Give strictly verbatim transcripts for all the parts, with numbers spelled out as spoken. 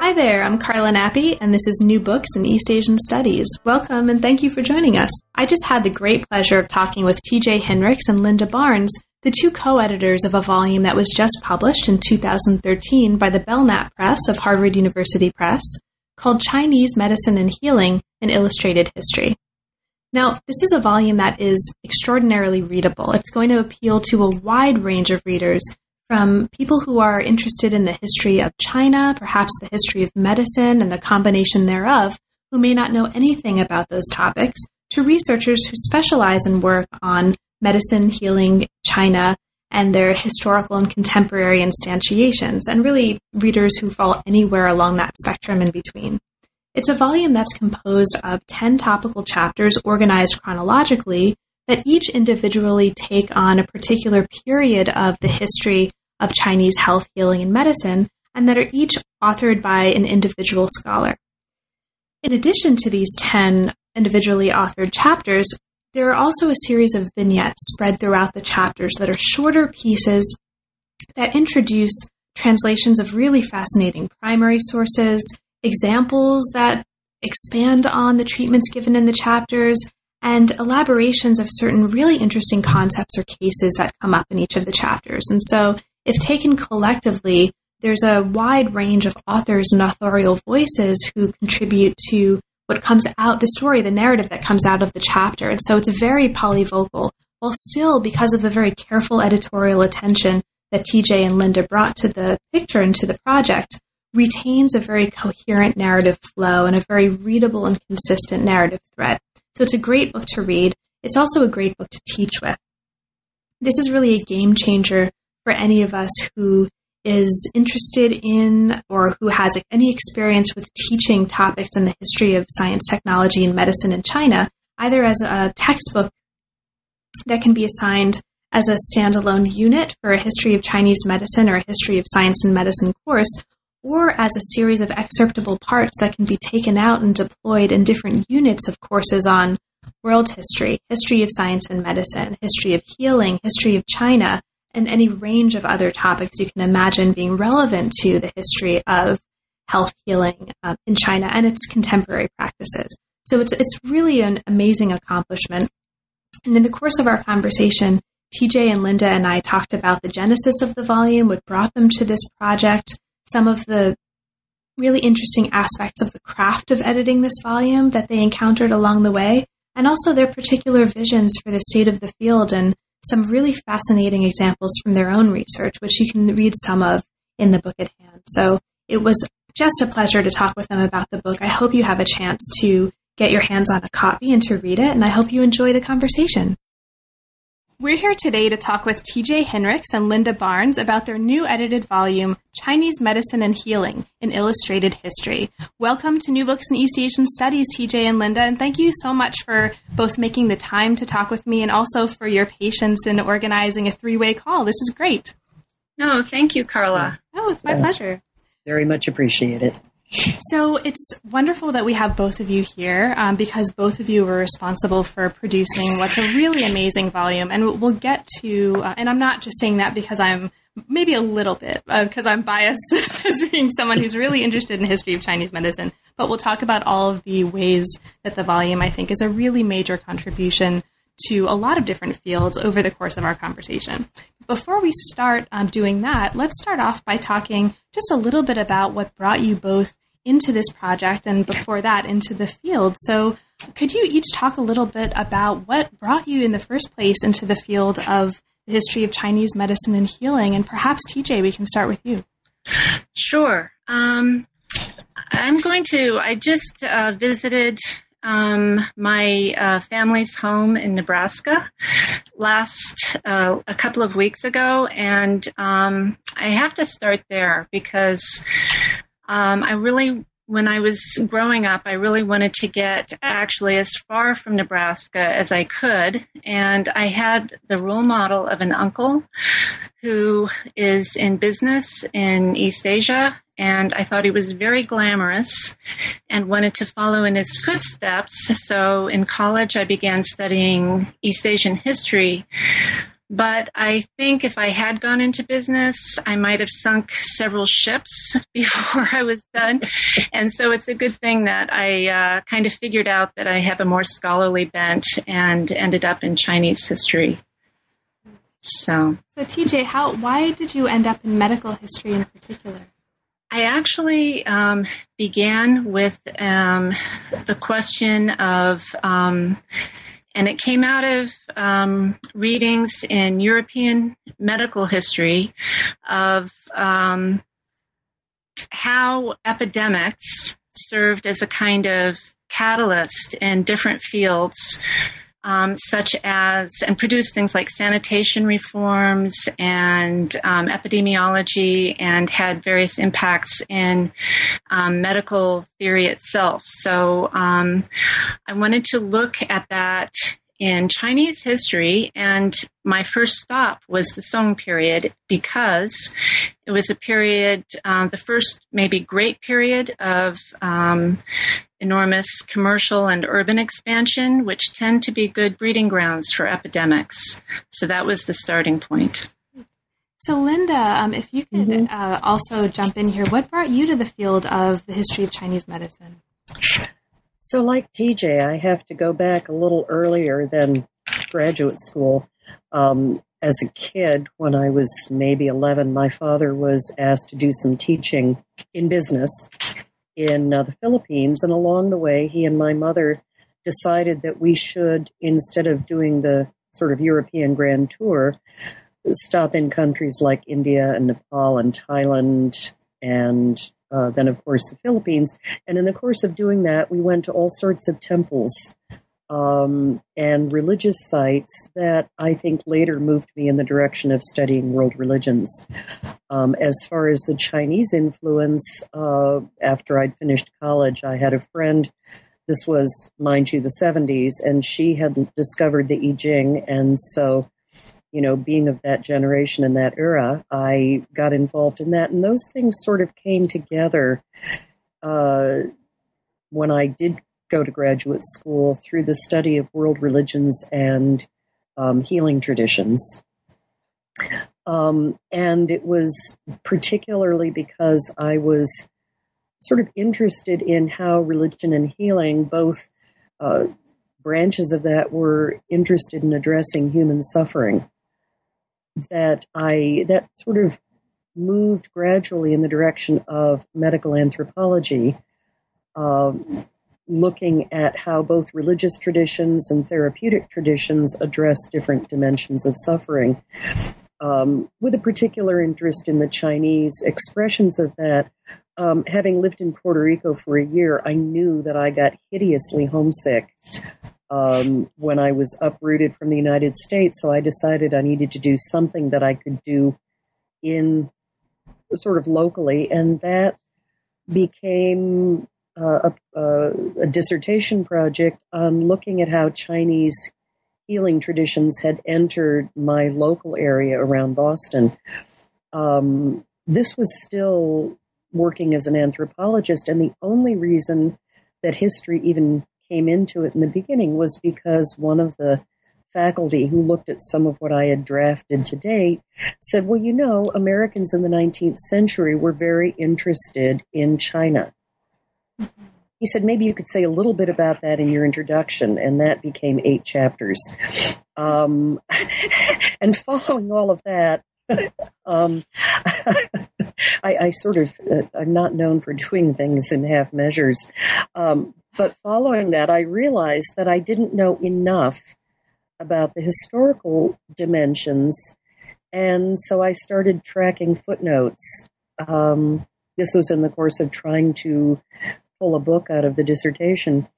Hi there, I'm Carla Nappi, and this is New Books in East Asian Studies. Welcome, and thank you for joining us. I just had the great pleasure of talking with T J Hinrichs and Linda Barnes, the two co-editors of a volume that was just published in two thousand thirteen by the Belknap Press of Harvard University Press, called Chinese Medicine and Healing, An Illustrated History. Now, this is a volume that is extraordinarily readable. It's going to appeal to a wide range of readers, from people who are interested in the history of China, perhaps the history of medicine and the combination thereof, who may not know anything about those topics, to researchers who specialize in work on medicine, healing, China, and their historical and contemporary instantiations, and really readers who fall anywhere along that spectrum in between. It's a volume that's composed of ten topical chapters organized chronologically that each individually take on a particular period of the history of Chinese health, healing, and medicine, and that are each authored by an individual scholar. In addition to these ten individually authored chapters, there are also a series of vignettes spread throughout the chapters that are shorter pieces that introduce translations of really fascinating primary sources, examples that expand on the treatments given in the chapters, and elaborations of certain really interesting concepts or cases that come up in each of the chapters. And so, if taken collectively, there's a wide range of authors and authorial voices who contribute to what comes out, the story, the narrative that comes out of the chapter. And so it's very polyvocal, while still, because of the very careful editorial attention that T J and Linda brought to the picture and to the project, retains a very coherent narrative flow and a very readable and consistent narrative thread. So it's a great book to read. It's also a great book to teach with. This is really a game changer for any of us who is interested in or who has any experience with teaching topics in the history of science, technology, and medicine in China, either as a textbook that can be assigned as a standalone unit for a history of Chinese medicine or a history of science and medicine course, or as a series of excerptable parts that can be taken out and deployed in different units of courses on world history, history of science and medicine, history of healing, history of China, and any range of other topics you can imagine being relevant to the history of health healing um, in China and its contemporary practices. So it's it's really an amazing accomplishment. And in the course of our conversation, T J and Linda and I talked about the genesis of the volume, what brought them to this project, some of the really interesting aspects of the craft of editing this volume that they encountered along the way, and also their particular visions for the state of the field and some really fascinating examples from their own research, which you can read some of in the book at hand. So it was just a pleasure to talk with them about the book. I hope you have a chance to get your hands on a copy and to read it, and I hope you enjoy the conversation. We're here today to talk with T J Hinrichs and Linda Barnes about their new edited volume, Chinese Medicine and Healing, An Illustrated History. Welcome to New Books in East Asian Studies, T J and Linda, and thank you so much for both making the time to talk with me and also for your patience in organizing a three-way call. This is great. No, thank you, Carla. Oh, it's my uh, pleasure. Very much appreciate it. So it's wonderful that we have both of you here um, because both of you were responsible for producing what's a really amazing volume. And we'll get to, uh, and I'm not just saying that because I'm maybe a little bit, because uh, I'm biased as being someone who's really interested in the history of Chinese medicine, but we'll talk about all of the ways that the volume, I think, is a really major contribution to a lot of different fields over the course of our conversation. Before we start um, doing that, let's start off by talking just a little bit about what brought you both into this project and before that into the field. So could you each talk a little bit about what brought you in the first place into the field of the history of Chinese medicine and healing? And perhaps, T J, we can start with you. Sure. Um, I'm going to, I just uh, visited um, my uh, family's home in Nebraska last uh, a couple of weeks ago. And um, I have to start there because Um, I really, when I was growing up, I really wanted to get actually as far from Nebraska as I could. And I had the role model of an uncle who is in business in East Asia. And I thought he was very glamorous and wanted to follow in his footsteps. So in college, I began studying East Asian history, But I think if I had gone into business, I might have sunk several ships before I was done. And so it's a good thing that I uh, kind of figured out that I have a more scholarly bent and ended up in Chinese history. So, so T J, how why did you end up in medical history in particular? I actually um, began with um, the question of, um, and it came out of um, readings in European medical history of um, how epidemics served as a kind of catalyst in different fields, um, such as, and produced things like sanitation reforms and um, epidemiology, and had various impacts in um, medical theory itself. So um, I wanted to look at that in Chinese history, and my first stop was the Song period, because it was a period, um, the first maybe great period of um, enormous commercial and urban expansion, which tend to be good breeding grounds for epidemics. So that was the starting point. So Linda, um, if you could mm-hmm. uh, also jump in here, what brought you to the field of the history of Chinese medicine? So like T J, I have to go back a little earlier than graduate school. Um, as a kid, when I was maybe eleven, my father was asked to do some teaching in business in uh, the Philippines. And along the way, he and my mother decided that we should, instead of doing the sort of European grand tour, stop in countries like India and Nepal and Thailand and Uh, then, of course, the Philippines. And in the course of doing that, we went to all sorts of temples um, and religious sites that I think later moved me in the direction of studying world religions. Um, as far as the Chinese influence, uh, after I'd finished college, I had a friend. This was, mind you, the seventies, and she had discovered the I Ching. And so, you know, being of that generation and that era, I got involved in that. And those things sort of came together uh, when I did go to graduate school through the study of world religions and um, healing traditions. Um, and it was particularly because I was sort of interested in how religion and healing, both uh, branches of that, were interested in addressing human suffering. That I that sort of moved gradually in the direction of medical anthropology, um, looking at how both religious traditions and therapeutic traditions address different dimensions of suffering, um, with a particular interest in the Chinese expressions of that. Um, having lived in Puerto Rico for a year, I knew that I got hideously homesick Um, when I was uprooted from the United States, so I decided I needed to do something that I could do in sort of locally, and that became uh, a, a dissertation project on looking at how Chinese healing traditions had entered my local area around Boston. Um, this was still working as an anthropologist, and the only reason that history even came into it in the beginning was because one of the faculty who looked at some of what I had drafted today said, well, you know, Americans in the nineteenth century were very interested in China. Mm-hmm. He said, maybe you could say a little bit about that in your introduction, and that became eight chapters. Um, and following all of that, um, I, I sort of, uh, I'm not known for doing things in half measures, um, but following that, I realized that I didn't know enough about the historical dimensions, and so I started tracking footnotes. Um, this was in the course of trying to pull a book out of the dissertation,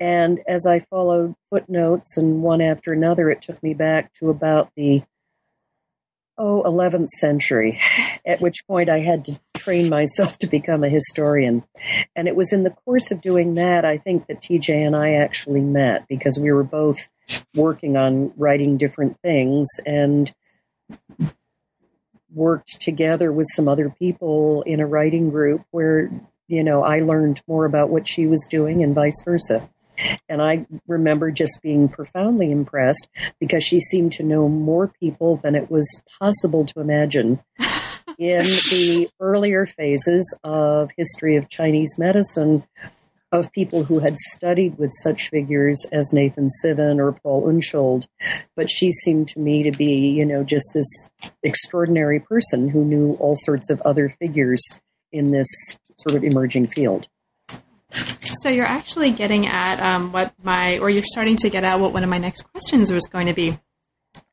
and as I followed footnotes and one after another, it took me back to about the oh, eleventh century, at which point I had to train myself to become a historian. And it was in the course of doing that, I think, that T J and I actually met, because we were both working on writing different things and worked together with some other people in a writing group where, you know, I learned more about what she was doing and vice versa. And I remember just being profoundly impressed because she seemed to know more people than it was possible to imagine. In the earlier phases of history of Chinese medicine, of people who had studied with such figures as Nathan Sivin or Paul Unschuld, but she seemed to me to be, you know, just this extraordinary person who knew all sorts of other figures in this sort of emerging field. So you're actually getting at um, what my, or you're starting to get at what one of my next questions was going to be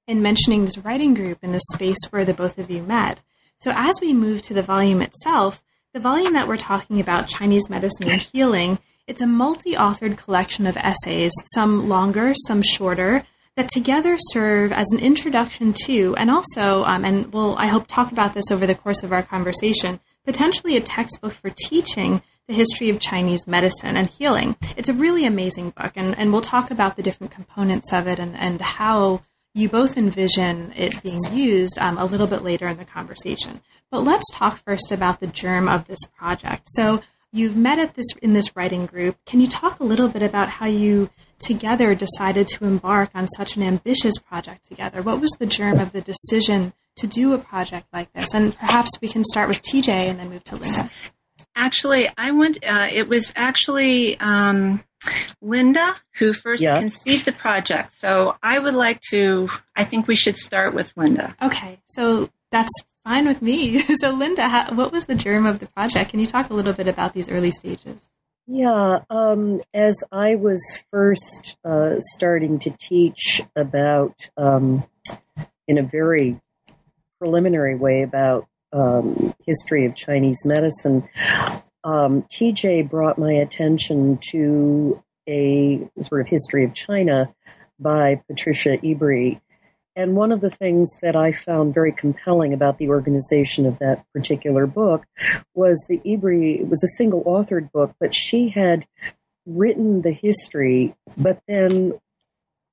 in mentioning this writing group and the space where the both of you met. So as we move to the volume itself, the volume that we're talking about, Chinese Medicine and Healing, it's a multi-authored collection of essays, some longer, some shorter, that together serve as an introduction to, and also, um, and we'll, I hope, talk about this over the course of our conversation, potentially a textbook for teaching the history of Chinese medicine and healing. It's a really amazing book, and, and we'll talk about the different components of it and, and how you both envision it being used um, a little bit later in the conversation. But let's talk first about the germ of this project. So you've met at this in this writing group. Can you talk a little bit about how you together decided to embark on such an ambitious project together? What was the germ of the decision to do a project like this? And perhaps we can start with T J and then move to Linda. Actually, I went, uh, it was actually um, Linda who first yeah. conceived the project. So I would like to, I think we should start with Linda. Okay. So that's fine with me. So Linda, how, what was the germ of the project? Can you talk a little bit about these early stages? Yeah. Um, as I was first uh, starting to teach about, um, in a very preliminary way about Um, history of Chinese medicine, um, T J brought my attention to a sort of history of China by Patricia Ebrey. And one of the things that I found very compelling about the organization of that particular book was the Ebrey, it was a single-authored book, but she had written the history, but then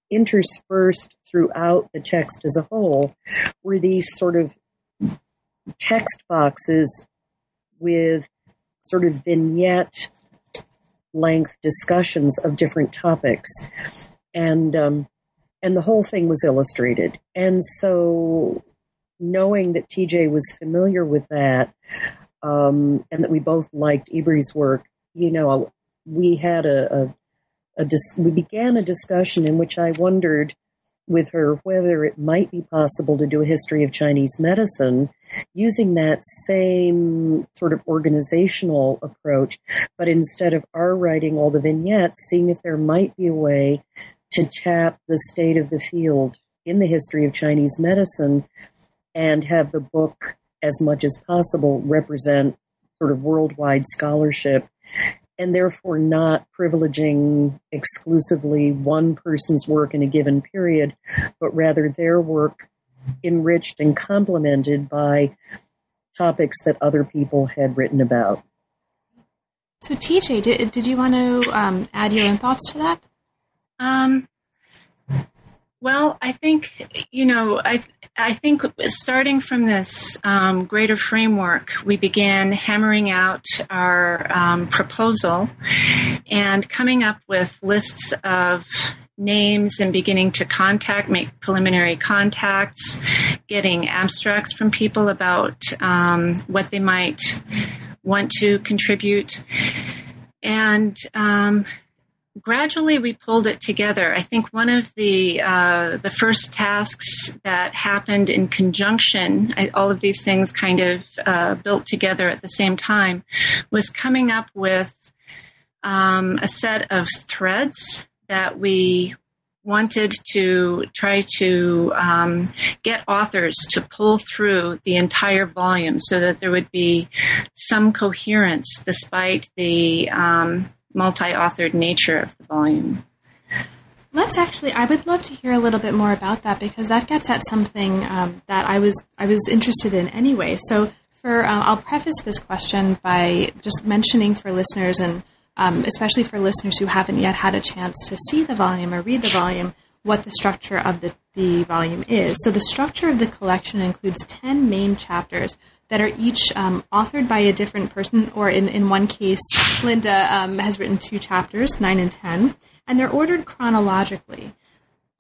interspersed throughout the text as a whole were these sort of text boxes with sort of vignette length discussions of different topics. And, um, and the whole thing was illustrated. And so knowing that T J was familiar with that, um, and that we both liked Ebrey's work, you know, we had a, a, a dis- we began a discussion in which I wondered with her whether it might be possible to do a history of Chinese medicine using that same sort of organizational approach, but instead of our writing all the vignettes, seeing if there might be a way to tap the state of the field in the history of Chinese medicine and have the book, as much as possible, represent sort of worldwide scholarship, and therefore not privileging exclusively one person's work in a given period, but rather their work enriched and complemented by topics that other people had written about. So T J, did, did you want to um, add your own thoughts to that? Um, well, I think, you know, I I think starting from this um, greater framework, we began hammering out our um, proposal and coming up with lists of names and beginning to contact, make preliminary contacts, getting abstracts from people about um, what they might want to contribute. And um, gradually we pulled it together. I think one of the uh, the first tasks that happened in conjunction, I, all of these things kind of uh, built together at the same time, was coming up with um, a set of threads that we wanted to try to um, get authors to pull through the entire volume so that there would be some coherence despite the um, multi-authored nature of the volume. Let's actually, I would love to hear a little bit more about that because that gets at something um, that I was I was interested in anyway. So for uh, I'll preface this question by just mentioning for listeners and Um, especially for listeners who haven't yet had a chance to see the volume or read the volume, what the structure of the, the volume is. So the structure of the collection includes ten main chapters that are each um, authored by a different person, or in, in one case, Linda um, has written two chapters, nine and ten, and they're ordered chronologically.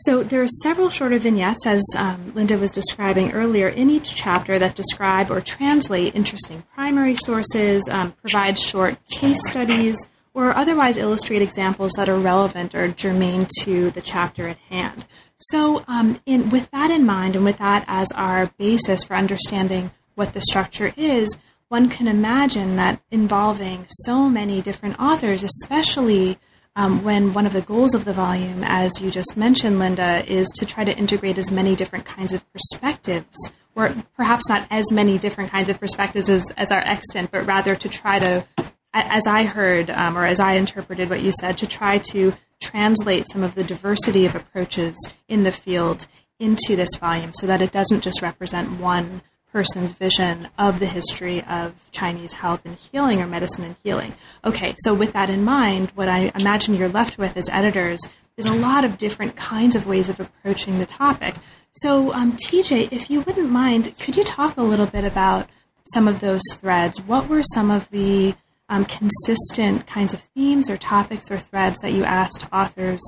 So there are several shorter vignettes, as um, Linda was describing earlier, in each chapter that describe or translate interesting primary sources, um, provide short case studies, or otherwise illustrate examples that are relevant or germane to the chapter at hand. So um, in, with that in mind, and with that as our basis for understanding what the structure is, one can imagine that involving so many different authors, especially um, when one of the goals of the volume, as you just mentioned, Linda, is to try to integrate as many different kinds of perspectives, or perhaps not as many different kinds of perspectives as, as are extant, but rather to try to, as I heard, um, or as I interpreted what you said, to try to translate some of the diversity of approaches in the field into this volume so that it doesn't just represent one person's vision of the history of Chinese health and healing, or medicine and healing. Okay, so with that in mind, what I imagine you're left with as editors is a lot of different kinds of ways of approaching the topic. So, um, T J, if you wouldn't mind, could you talk a little bit about some of those threads? What were some of the um, consistent kinds of themes or topics or threads that you asked authors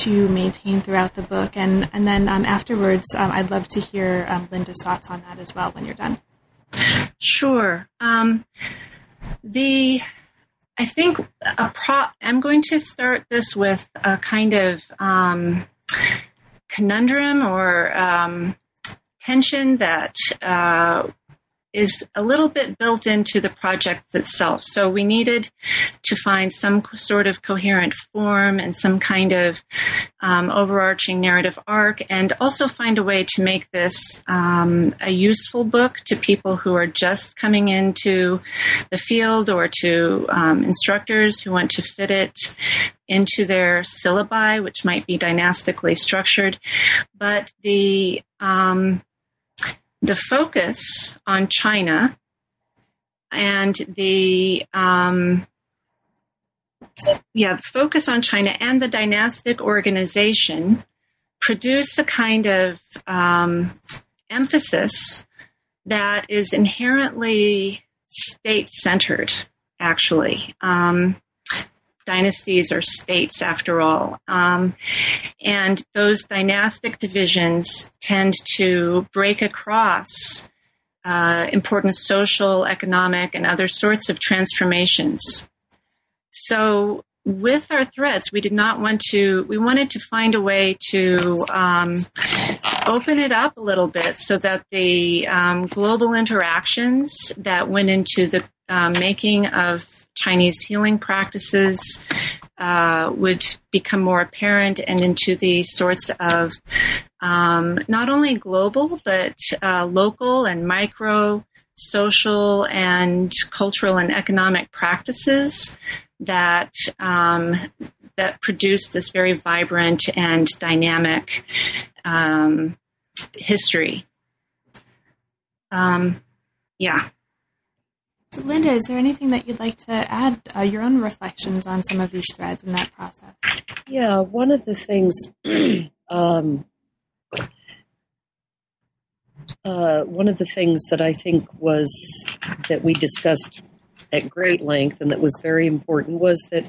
to maintain throughout the book? And, and then um, afterwards, um, I'd love to hear um, Linda's thoughts on that as well when you're done. Sure. Um, the I think a pro- I'm going to start this with a kind of um, conundrum or um, tension that uh, is a little bit built into the project itself. So we needed to find some sort of coherent form and some kind of um, overarching narrative arc, and also find a way to make this um, a useful book to people who are just coming into the field, or to um, instructors who want to fit it into their syllabi, which might be dynastically structured. But the um, the focus on China and the um, yeah, the focus on China and the dynastic organization produce a kind of um, emphasis that is inherently state-centered, actually. Um, dynasties are states, after all. Um, and those dynastic divisions tend to break across uh, important social, economic, and other sorts of transformations. So with our threads, we did not want to, we wanted to find a way to um, open it up a little bit so that the um, global interactions that went into the uh, making of Chinese healing practices uh, would become more apparent, and into the sorts of um, not only global, but uh, local and micro social and cultural and economic practices that um, that produce this very vibrant and dynamic um, history. Um, yeah. So Linda, is there anything that you'd like to add, uh, your own reflections on some of these threads in that process? Yeah, one of the things, um, uh, one of the things that I think was, that we discussed at great length and that was very important, was that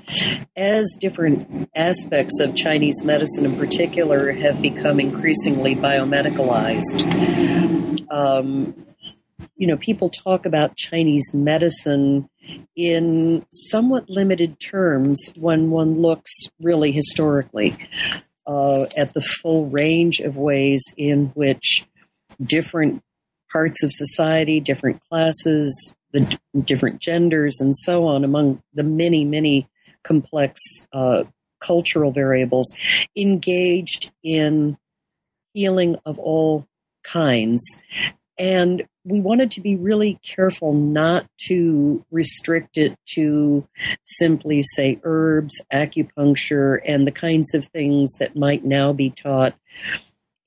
as different aspects of Chinese medicine in particular have become increasingly biomedicalized, um, you know, people talk about Chinese medicine in somewhat limited terms when one looks really historically uh, at the full range of ways in which different parts of society, different classes, the d- different genders, and so on, among the many, many complex uh, cultural variables, engaged in healing of all kinds. And we wanted to be really careful not to restrict it to simply, say, herbs, acupuncture, and the kinds of things that might now be taught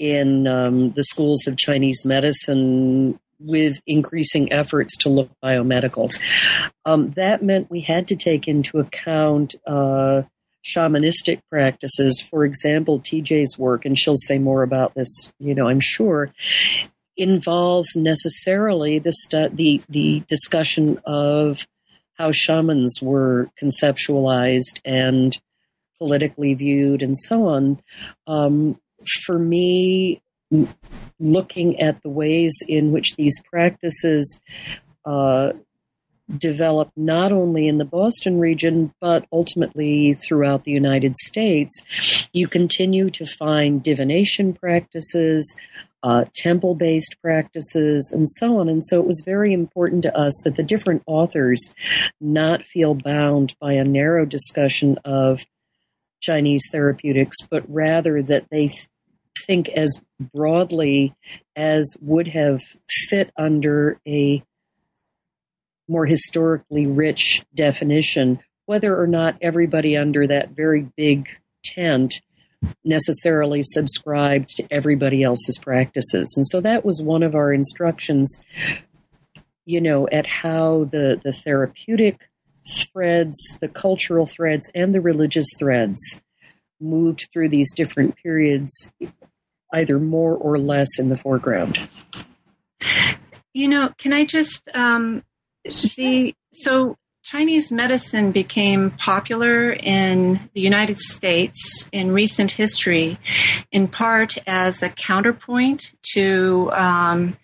in um, the schools of Chinese medicine, with increasing efforts to look biomedical. Um, that meant we had to take into account uh, shamanistic practices. For example, T J's work, and she'll say more about this, you know, I'm sure, involves necessarily the stu- the the discussion of how shamans were conceptualized and politically viewed and so on. Um, for me, looking at the ways in which these practices uh, developed not only in the Boston region, but ultimately throughout the United States, you continue to find divination practices, uh, temple-based practices, and so on. And so it was very important to us that the different authors not feel bound by a narrow discussion of Chinese therapeutics, but rather that they th- think as broadly as would have fit under a more historically rich definition, whether or not everybody under that very big tent necessarily subscribed to everybody else's practices. And so that was one of our instructions, you know, at how the, the therapeutic threads, the cultural threads, and the religious threads moved through these different periods, either more or less in the foreground. You know, can I just... Um... The, so Chinese medicine became popular in the United States in recent history, in part as a counterpoint to um,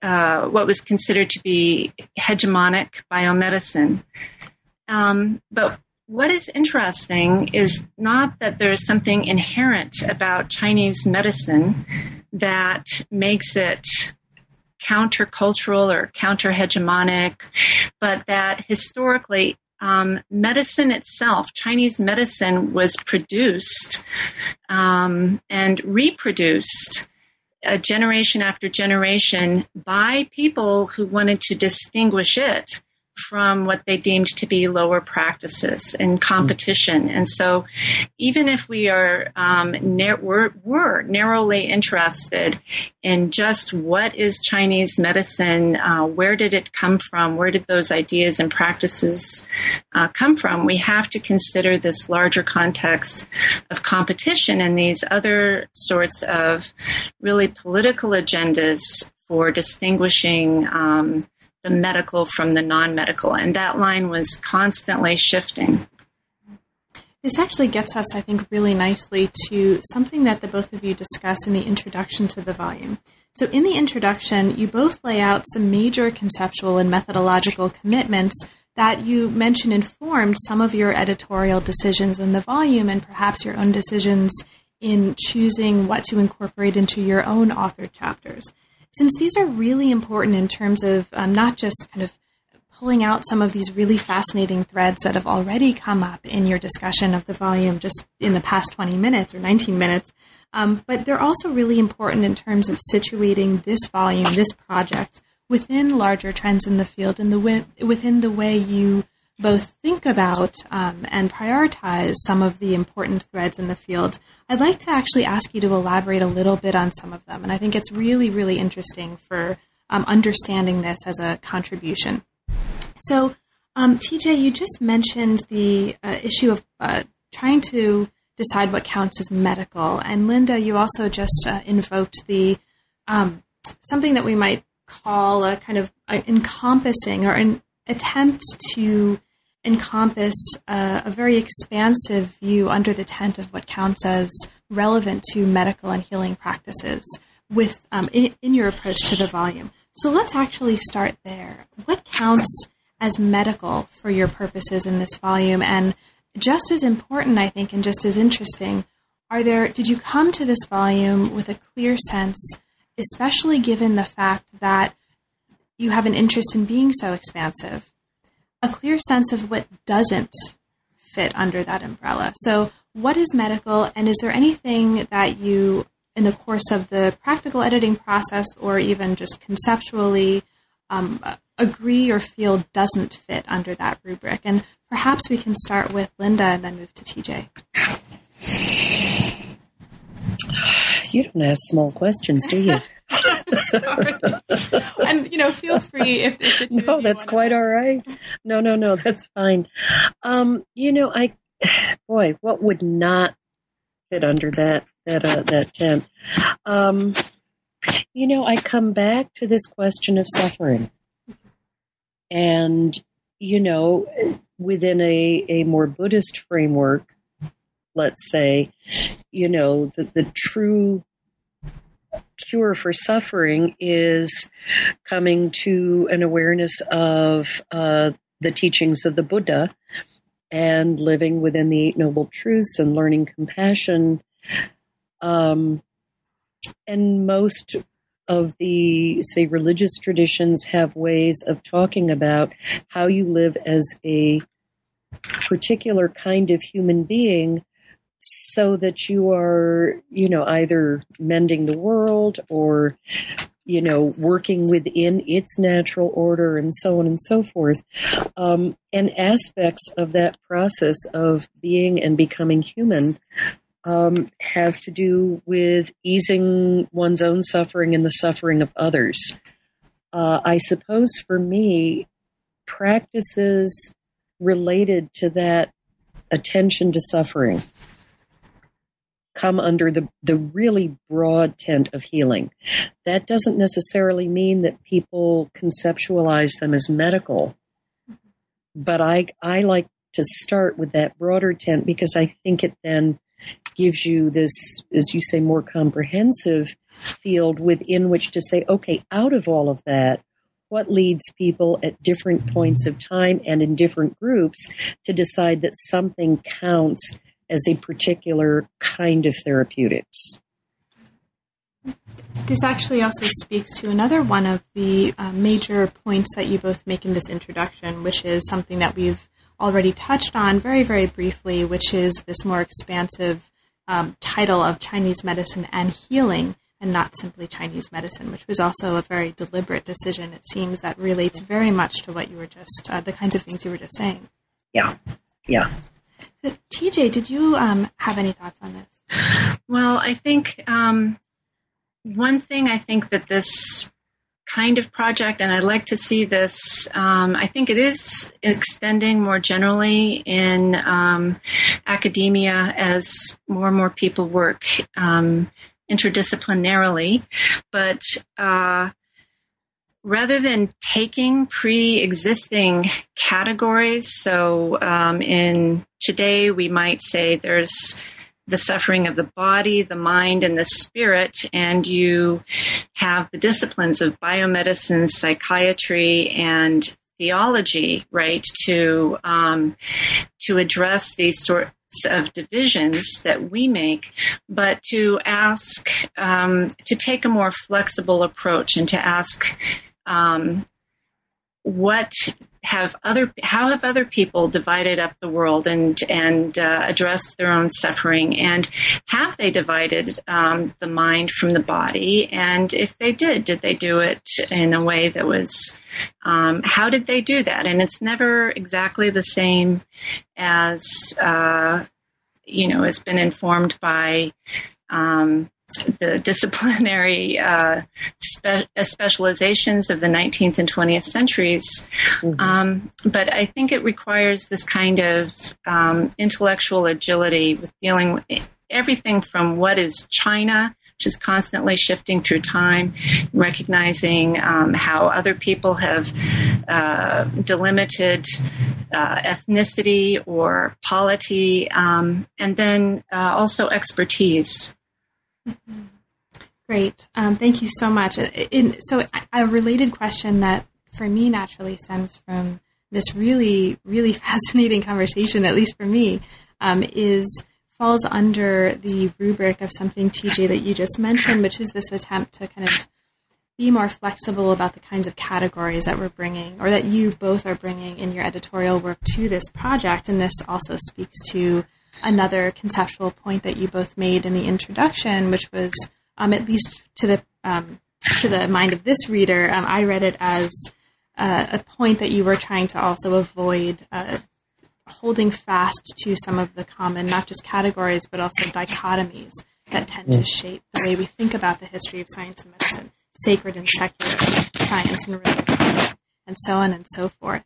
uh, what was considered to be hegemonic biomedicine. Um, but what is interesting is not that there is something inherent about Chinese medicine that makes it countercultural or counter-hegemonic, but that historically um, medicine itself, Chinese medicine, was produced um, and reproduced uh, generation after generation by people who wanted to distinguish it from what they deemed to be lower practices and competition. And so even if we are um, nar- we're, we're narrowly interested in just what is Chinese medicine, uh, where did it come from, where did those ideas and practices uh, come from, we have to consider this larger context of competition and these other sorts of really political agendas for distinguishing um the medical from the non-medical. And that line was constantly shifting. This actually gets us, I think, really nicely to something that the both of you discuss in the introduction to the volume. So in the introduction, you both lay out some major conceptual and methodological commitments that you mentioned informed some of your editorial decisions in the volume and perhaps your own decisions in choosing what to incorporate into your own authored chapters. Since these are really important in terms of um, not just kind of pulling out some of these really fascinating threads that have already come up in your discussion of the volume just in the past twenty minutes or nineteen minutes, um, but they're also really important in terms of situating this volume, this project, within larger trends in the field and the wi- within the way you both think about um, and prioritize some of the important threads in the field. I'd like to actually ask you to elaborate a little bit on some of them, and I think it's really, really interesting for um, understanding this as a contribution. So, um, T J, you just mentioned the uh, issue of uh, trying to decide what counts as medical, and Linda, you also just uh, invoked the um, something that we might call a kind of uh, encompassing or an attempt to encompass uh, a very expansive view under the tent of what counts as relevant to medical and healing practices with um, in, in your approach to the volume. So let's actually start there. What counts as medical for your purposes in this volume? And just as important, I think, and just as interesting, are there? Did you come to this volume with a clear sense, especially given the fact that you have an interest in being so expansive, a clear sense of what doesn't fit under that umbrella? So what is medical, and is there anything that you, in the course of the practical editing process or even just conceptually, um, agree or feel doesn't fit under that rubric? And perhaps we can start with Linda and then move to T J. You don't ask small questions, do you? Sorry. And, you know, feel free if, if the two No, of you that's quite to. All right. No, no, no, that's fine. Um, you know, I, boy, what would not fit under that, that, uh, that tent? Um, You know, I come back to this question of suffering. And, you know, within a, a more Buddhist framework, let's say, you know, the, the true cure for suffering is coming to an awareness of uh, the teachings of the Buddha and living within the Eight Noble Truths and learning compassion. Um, and most of the, say, religious traditions have ways of talking about how you live as a particular kind of human being so that you are, you know, either mending the world or, you know, working within its natural order and so on and so forth. Um, and aspects of that process of being and becoming human um, have to do with easing one's own suffering and the suffering of others. Uh, I suppose for me, practices related to that attention to suffering come under the, the really broad tent of healing. That doesn't necessarily mean that people conceptualize them as medical, but I, I like to start with that broader tent because I think it then gives you this, as you say, more comprehensive field within which to say, okay, out of all of that, what leads people at different points of time and in different groups to decide that something counts as a particular kind of therapeutics. This actually also speaks to another one of the uh, major points that you both make in this introduction, which is something that we've already touched on very, very briefly, which is this more expansive um, title of Chinese Medicine and Healing, and not simply Chinese Medicine, which was also a very deliberate decision, it seems, that relates very much to what you were just, uh, the kinds of things you were just saying. Yeah, yeah. So, T J, did you um, have any thoughts on this? Well, I think um, one thing I think that this kind of project, and I'd like to see this, um, I think it is extending more generally in um, academia as more and more people work um, interdisciplinarily. But uh, rather than taking pre-existing categories, so um, in today, we might say there's the suffering of the body, the mind, and the spirit, and you have the disciplines of biomedicine, psychiatry, and theology, right, to um, to address these sorts of divisions that we make, but to ask, um, to take a more flexible approach and to ask um, what have other, how have other people divided up the world and, and uh, addressed their own suffering? And have they divided um, the mind from the body? And if they did, did they do it in a way that was, um, how did they do that? And it's never exactly the same as, uh, you know, it's been informed by um the disciplinary uh, spe- specializations of the nineteenth and twentieth centuries. Mm-hmm. Um, but I think it requires this kind of um, intellectual agility with dealing with everything from what is China, which is constantly shifting through time, recognizing um, how other people have uh, delimited uh, ethnicity or polity, um, and then uh, also expertise. Mm-hmm. Great. Um, thank you so much. In, so a related question that for me naturally stems from this really, really fascinating conversation, at least for me, um, is falls under the rubric of something, T J, that you just mentioned, which is this attempt to kind of be more flexible about the kinds of categories that we're bringing, or that you both are bringing in your editorial work to this project. And this also speaks to another conceptual point that you both made in the introduction, which was, um, at least to the um, to the mind of this reader, um, I read it as uh, a point that you were trying to also avoid uh, holding fast to some of the common, not just categories, but also dichotomies that tend to shape the way we think about the history of science and medicine, sacred and secular, science and religion, and so on and so forth.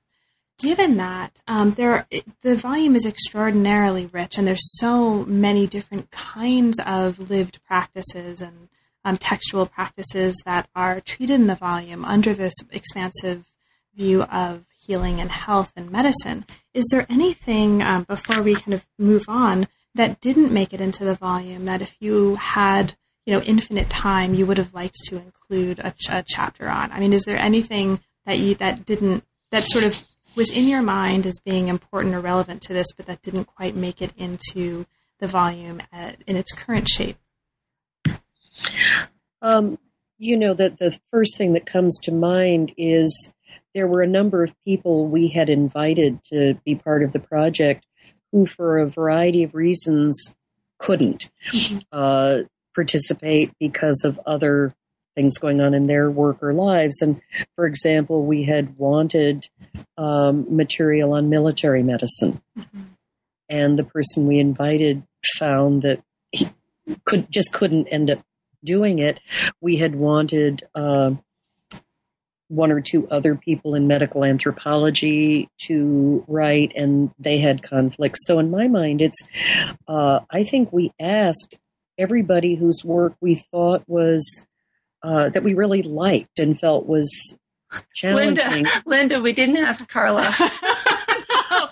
Given that, um, there are, the volume is extraordinarily rich, and there's so many different kinds of lived practices and um, textual practices that are treated in the volume under this expansive view of healing and health and medicine. Is there anything, um, before we kind of move on, that didn't make it into the volume that if you had, you know, infinite time, you would have liked to include a, ch- a chapter on? I mean, is there anything that you, that didn't, that sort of was in your mind as being important or relevant to this, but that didn't quite make it into the volume at, in its current shape? Um, you know, the, the first thing that comes to mind is there were a number of people we had invited to be part of the project who, for a variety of reasons, couldn't mm-hmm. uh, participate because of other things going on in their work or lives. And, for example, we had wanted um, material on military medicine. Mm-hmm. And the person we invited found that he could just couldn't end up doing it. We had wanted uh, one or two other people in medical anthropology to write, and they had conflicts. So in my mind, it's uh, I think we asked everybody whose work we thought was uh, that we really liked and felt was challenging. Linda, Linda, we didn't ask Carla.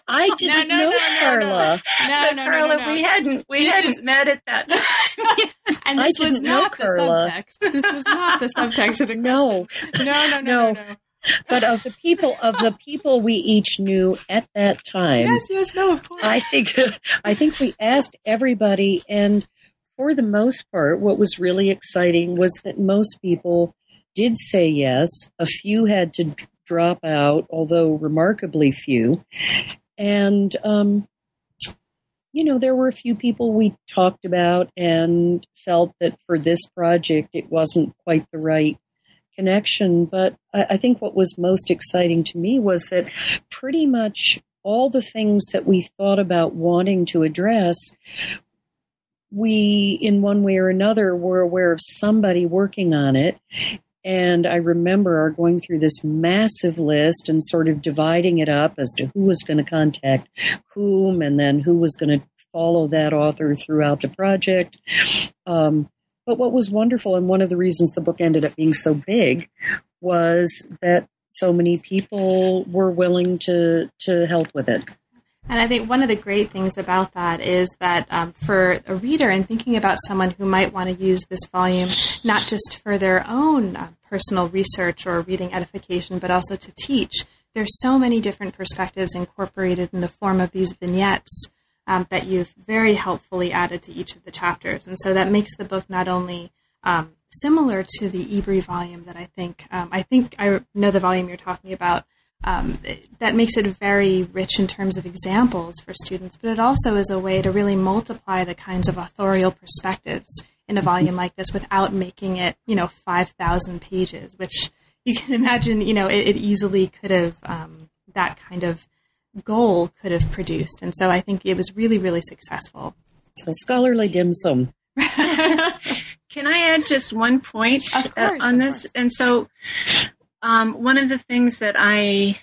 I didn't no, no, know no, no, Carla. No, no, no, no Carla, no, no, no. we hadn't we this hadn't is... met at that time. And this was not the subtext. This was not the subtext of the question. No, no, no, no, no. no, no. But of the people of the people we each knew at that time. Yes, yes, no, of course. I think I think we asked everybody, and for the most part, what was really exciting was that most people did say yes. A few had to drop out, although remarkably few. And, um, you know, there were a few people we talked about and felt that for this project, it wasn't quite the right connection. But I, I think what was most exciting to me was that pretty much all the things that we thought about wanting to address, we, in one way or another, were aware of somebody working on it. And I remember our going through this massive list and sort of dividing it up as to who was going to contact whom and then who was going to follow that author throughout the project. Um, but what was wonderful, and one of the reasons the book ended up being so big, was that so many people were willing to, to help with it. And I think one of the great things about that is that um, for a reader and thinking about someone who might want to use this volume, not just for their own uh, personal research or reading edification, but also to teach, there's so many different perspectives incorporated in the form of these vignettes um, that you've very helpfully added to each of the chapters. And so that makes the book not only um, similar to the Ebrey volume that I think, um, I think I know the volume you're talking about, Um, that makes it very rich in terms of examples for students, but it also is a way to really multiply the kinds of authorial perspectives in a volume like this without making it, you know, five thousand pages, which you can imagine, you know, it, it easily could have, um, that kind of goal could have produced. And so I think it was really, really successful. So scholarly dim sum. Can I add just one point course, uh, on this? Course. And so... Um, one of the things that I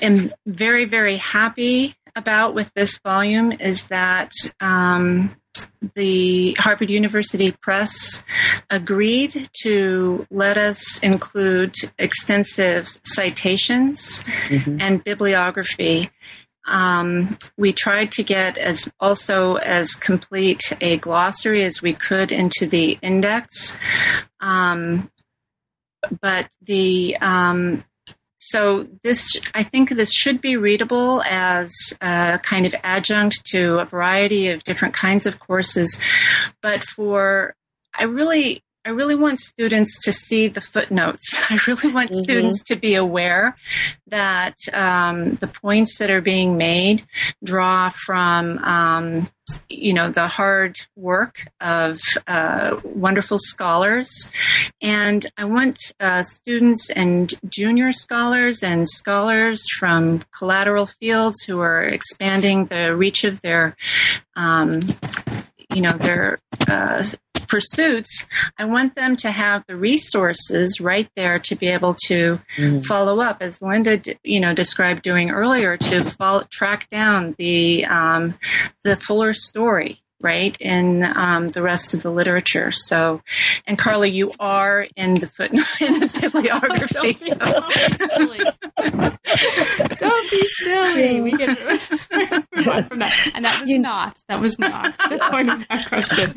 am very, very happy about with this volume is that um, the Harvard University Press agreed to let us include extensive citations mm-hmm. and bibliography. Um, we tried to get as also as complete a glossary as we could into the index. Um, But the, um, so this, I think this should be readable as a kind of adjunct to a variety of different kinds of courses. But for, I really, I really want students to see the footnotes. I really want mm-hmm. students to be aware that um, the points that are being made draw from, um, you know, the hard work of uh, wonderful scholars. And I want uh, students and junior scholars and scholars from collateral fields who are expanding the reach of their, um, you know, their uh pursuits, I want them to have the resources right there to be able to mm-hmm. follow up, as Linda, you know, described doing earlier, to follow, track down the um, the fuller story. right, in um, the rest of the literature. So, and Carla, you are in the footnote in the bibliography. Don't, so. be, don't be silly. Don't be silly. We can move on from that. And that was you, not that was not the point of that question.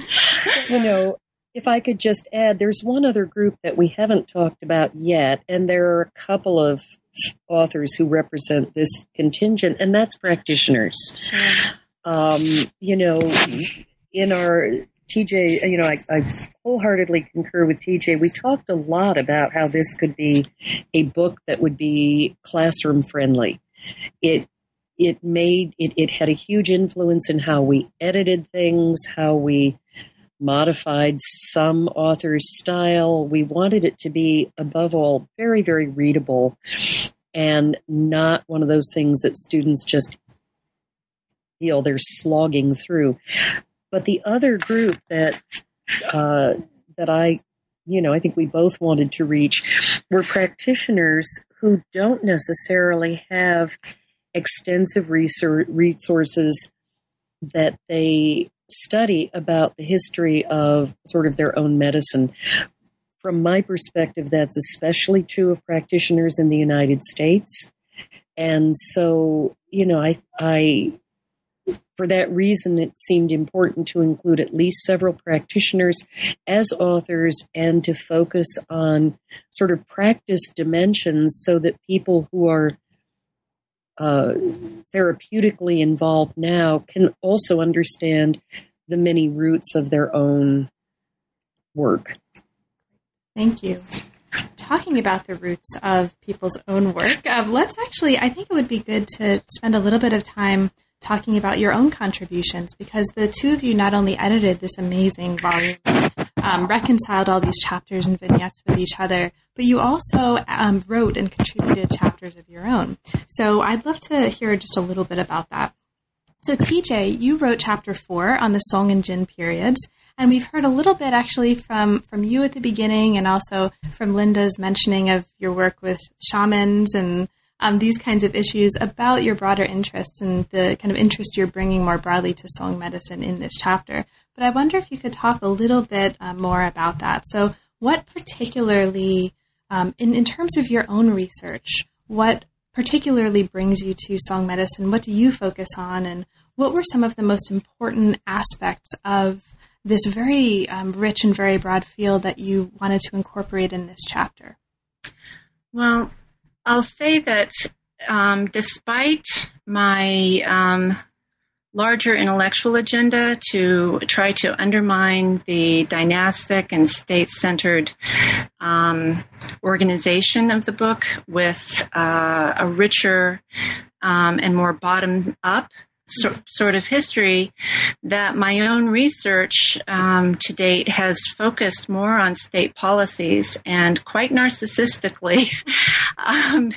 You know, if I could just add, there's one other group that we haven't talked about yet, and there are a couple of authors who represent this contingent, and that's practitioners. Sure. Um, you know, in our T J, you know, I, I wholeheartedly concur with T J. We talked a lot about how this could be a book that would be classroom friendly. It it made it it had a huge influence in how we edited things, how we modified some author's style. We wanted it to be, above all, very, very readable and not one of those things that students just feel they're slogging through. But the other group that uh, that I, you know, I think we both wanted to reach were practitioners who don't necessarily have extensive research resources that they study about the history of sort of their own medicine. From my perspective, that's especially true of practitioners in the United States. And so, you know, I, I, for that reason, it seemed important to include at least several practitioners as authors and to focus on sort of practice dimensions so that people who are Uh, therapeutically involved now can also understand the many roots of their own work. Thank you. Talking about the roots of people's own work, um, let's actually, I think it would be good to spend a little bit of time talking about your own contributions, because the two of you not only edited this amazing volume, um, reconciled all these chapters and vignettes with each other, but you also um, wrote and contributed chapters of your own. So I'd love to hear just a little bit about that. So T J, you wrote chapter four on the Song and Jin periods, and we've heard a little bit actually from, from you at the beginning and also from Linda's mentioning of your work with shamans and um, these kinds of issues about your broader interests and the kind of interest you're bringing more broadly to Song medicine in this chapter. But I wonder if you could talk a little bit uh, more about that. So what particularly... Um, in, in terms of your own research, what particularly brings you to Song medicine? What do you focus on? And what were some of the most important aspects of this very um, rich and very broad field that you wanted to incorporate in this chapter? Well, I'll say that um, despite my um, larger intellectual agenda to try to undermine the dynastic and state-centered um, organization of the book with uh, a richer um, and more bottom-up so, sort of history, that my own research um, to date has focused more on state policies and quite narcissistically um,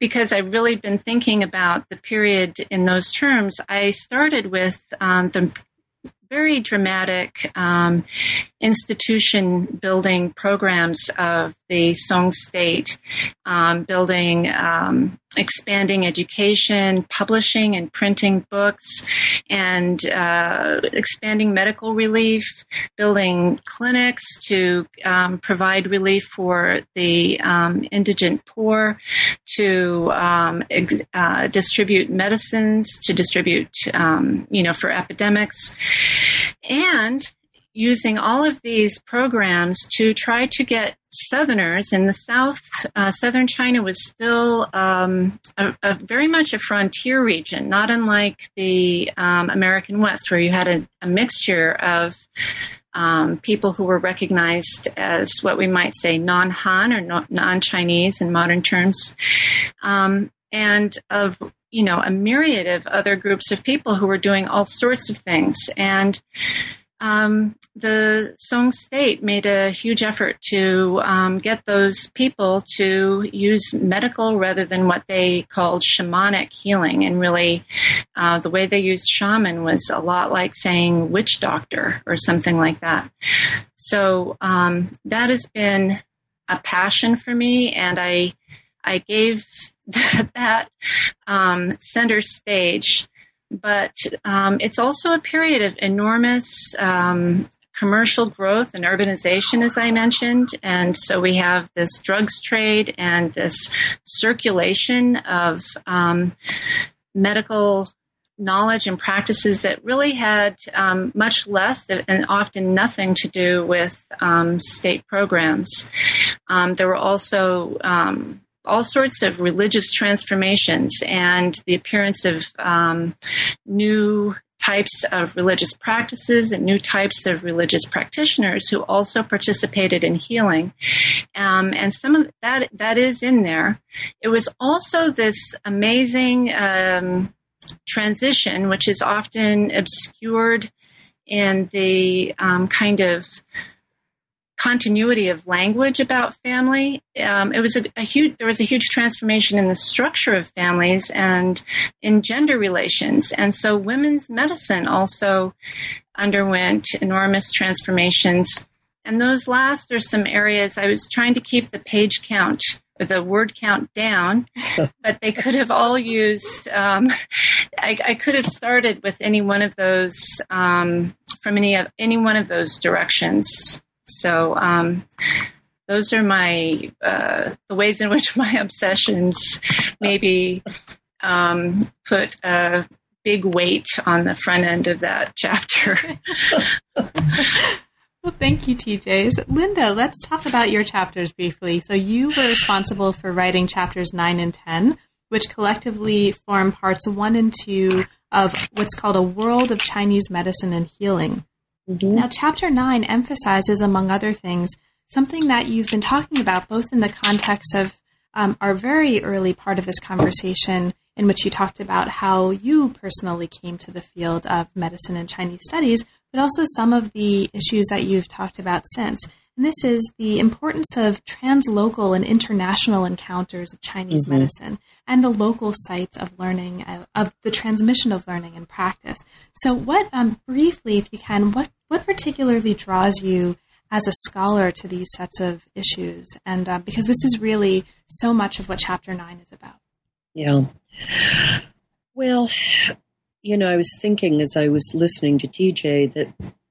because I've really been thinking about the period in those terms. I started with um, the very dramatic um, institution building programs of the Song state, um, building, um, expanding education, publishing and printing books, and uh, expanding medical relief, building clinics to um, provide relief for the um, indigent poor, to um, ex- uh, distribute medicines, to distribute, um, you know, for epidemics. And using all of these programs to try to get Southerners in the South. Uh, Southern China was still um, a, a very much a frontier region, not unlike the um, American West, where you had a, a mixture of um, people who were recognized as what we might say non-Han or no, non-Chinese in modern terms, um, and of you know a myriad of other groups of people who were doing all sorts of things. And Um, the Song state made a huge effort to um, get those people to use medical rather than what they called shamanic healing. And really, uh, the way they used shaman was a lot like saying witch doctor or something like that. So um, that has been a passion for me, and I, I gave that, that um, center stage But um, it's also a period of enormous um, commercial growth and urbanization, as I mentioned. And so we have this drugs trade and this circulation of um, medical knowledge and practices that really had um, much less and often nothing to do with um, state programs. Um, there were also um, all sorts of religious transformations and the appearance of um, new types of religious practices and new types of religious practitioners who also participated in healing. Um, and some of that, that is in there. It was also this amazing um, transition, which is often obscured in the um, kind of continuity of language about family. Um, it was a, a huge, there was a huge transformation in the structure of families and in gender relations. And so women's medicine also underwent enormous transformations. And those last are some areas I was trying to keep the page count, the word count down, but they could have all used, um, I, I could have started with any one of those, um, from any of any one of those directions. So um, those are my uh, the ways in which my obsessions maybe um, put a big weight on the front end of that chapter. Well, thank you, T J. Linda, let's talk about your chapters briefly. So you were responsible for writing chapters nine and ten, which collectively form parts one and two of what's called A World of Chinese Medicine and Healing. Mm-hmm. Now, Chapter nine emphasizes, among other things, something that you've been talking about, both in the context of um, our very early part of this conversation, in which you talked about how you personally came to the field of medicine and Chinese studies, but also some of the issues that you've talked about since. And this is the importance of translocal and international encounters of Chinese mm-hmm. medicine and the local sites of learning, uh, of the transmission of learning and practice. So what, um, briefly, if you can, what, what particularly draws you as a scholar to these sets of issues? And uh, because this is really so much of what Chapter nine is about. Yeah. Well, you know, I was thinking as I was listening to T J that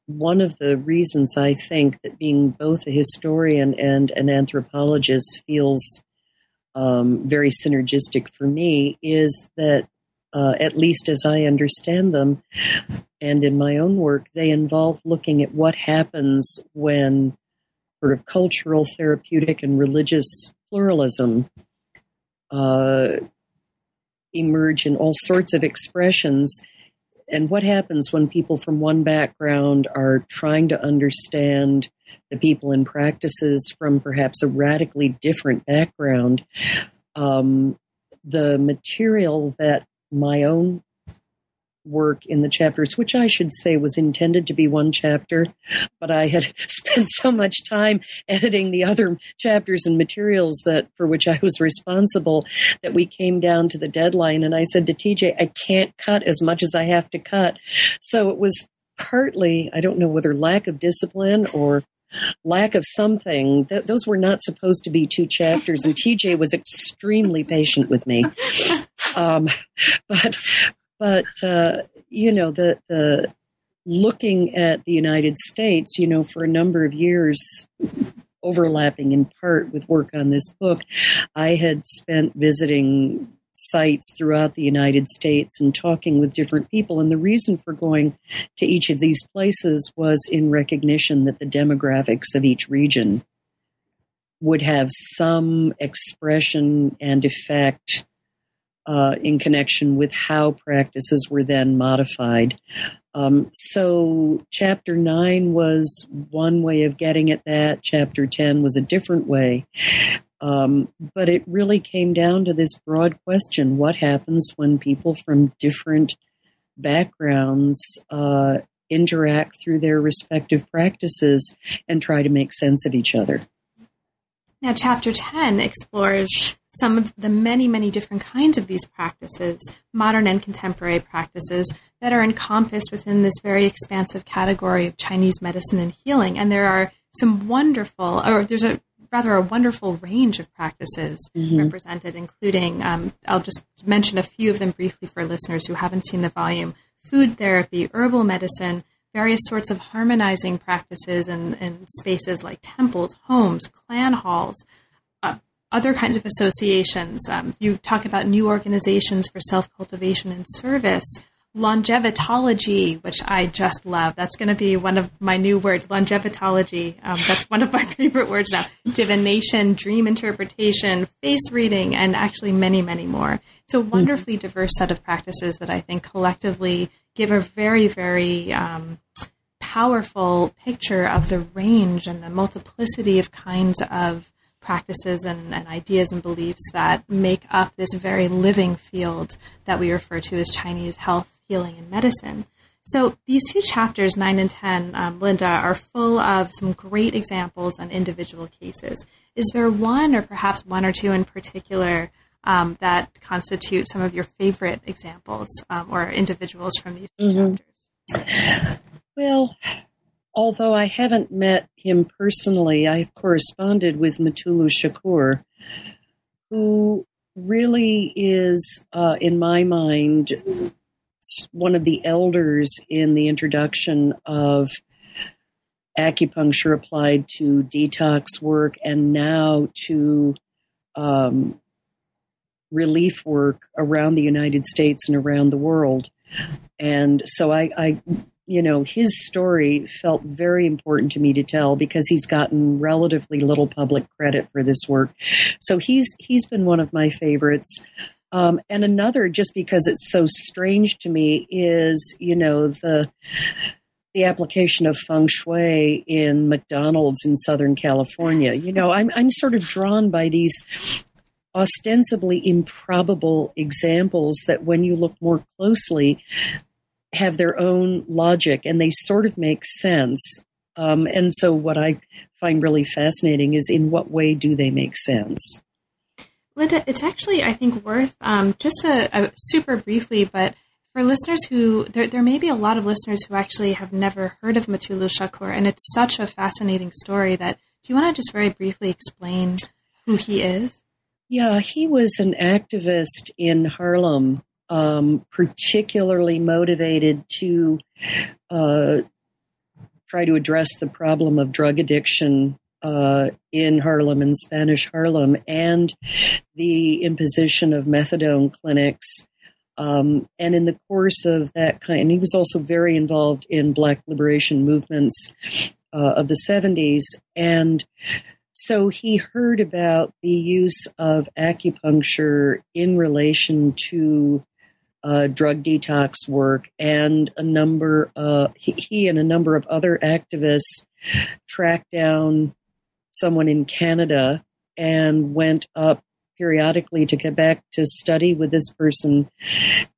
one of the reasons I think that being both a historian and an anthropologist feels um, very synergistic for me is that, uh, at least as I understand them, and in my own work, they involve looking at what happens when sort of cultural, therapeutic, and religious pluralism uh, emerge in all sorts of expressions. And what happens when people from one background are trying to understand the people and practices from perhaps a radically different background? Um, the material that my own work in the chapters, which I should say was intended to be one chapter, but I had spent so much time editing the other chapters and materials that for which I was responsible that we came down to the deadline. And I said to T J, I can't cut as much as I have to cut. So it was partly, I don't know whether lack of discipline or lack of something. Th- those were not supposed to be two chapters. And T J was extremely patient with me. Um, but But, uh, you know, the, the looking at the United States, you know, for a number of years, overlapping in part with work on this book, I had spent visiting sites throughout the United States and talking with different people. And the reason for going to each of these places was in recognition that the demographics of each region would have some expression and effect Uh, in connection with how practices were then modified. Um, so Chapter nine was one way of getting at that. Chapter ten was a different way. Um, but it really came down to this broad question, what happens when people from different backgrounds uh, interact through their respective practices and try to make sense of each other? Now, Chapter ten explores some of the many, many different kinds of these practices, modern and contemporary practices, that are encompassed within this very expansive category of Chinese medicine and healing. And there are some wonderful, or there's a rather a wonderful range of practices mm-hmm. represented, including, um, I'll just mention a few of them briefly for listeners who haven't seen the volume, food therapy, herbal medicine, various sorts of harmonizing practices in, in spaces like temples, homes, clan halls, uh, other kinds of associations. Um, you talk about new organizations for self-cultivation and service, longevitology, which I just love. That's going to be one of my new words, longevitology. Um, that's one of my favorite words now. Divination, dream interpretation, face reading, and actually many, many more. It's a wonderfully diverse set of practices that I think collectively give a very, very um, powerful picture of the range and the multiplicity of kinds of practices and, and ideas and beliefs that make up this very living field that we refer to as Chinese health, healing, and medicine. So these two chapters, nine and ten, um, Linda, are full of some great examples and individual cases. Is there one or perhaps one or two in particular um, that constitute some of your favorite examples um, or individuals from these two mm-hmm. chapters? Well, although I haven't met him personally, I corresponded with Mutulu Shakur, who really is, uh, in my mind, one of the elders in the introduction of acupuncture applied to detox work and now to um, relief work around the United States and around the world. And so I... I You know, his story felt very important to me to tell because he's gotten relatively little public credit for this work. So he's he's been one of my favorites. Um, and another, just because it's so strange to me, is, you know, the the application of feng shui in McDonald's in Southern California. You know, I'm I'm sort of drawn by these ostensibly improbable examples that when you look more closely have their own logic and they sort of make sense. Um, and so what I find really fascinating is in what way do they make sense? Linda, it's actually, I think, worth um, just a, a super briefly, but for listeners who, there, there may be a lot of listeners who actually have never heard of Mutulu Shakur, and it's such a fascinating story that, do you want to just very briefly explain who he is? Yeah, he was an activist in Harlem, Um, particularly motivated to uh, try to address the problem of drug addiction uh, in Harlem, in Spanish Harlem, and the imposition of methadone clinics. Um, and in the course of that kind, he was also very involved in Black liberation movements uh, of the seventies. And so he heard about the use of acupuncture in relation to Uh, drug detox work, and a number, uh, he, he and a number of other activists tracked down someone in Canada and went up periodically to Quebec to study with this person.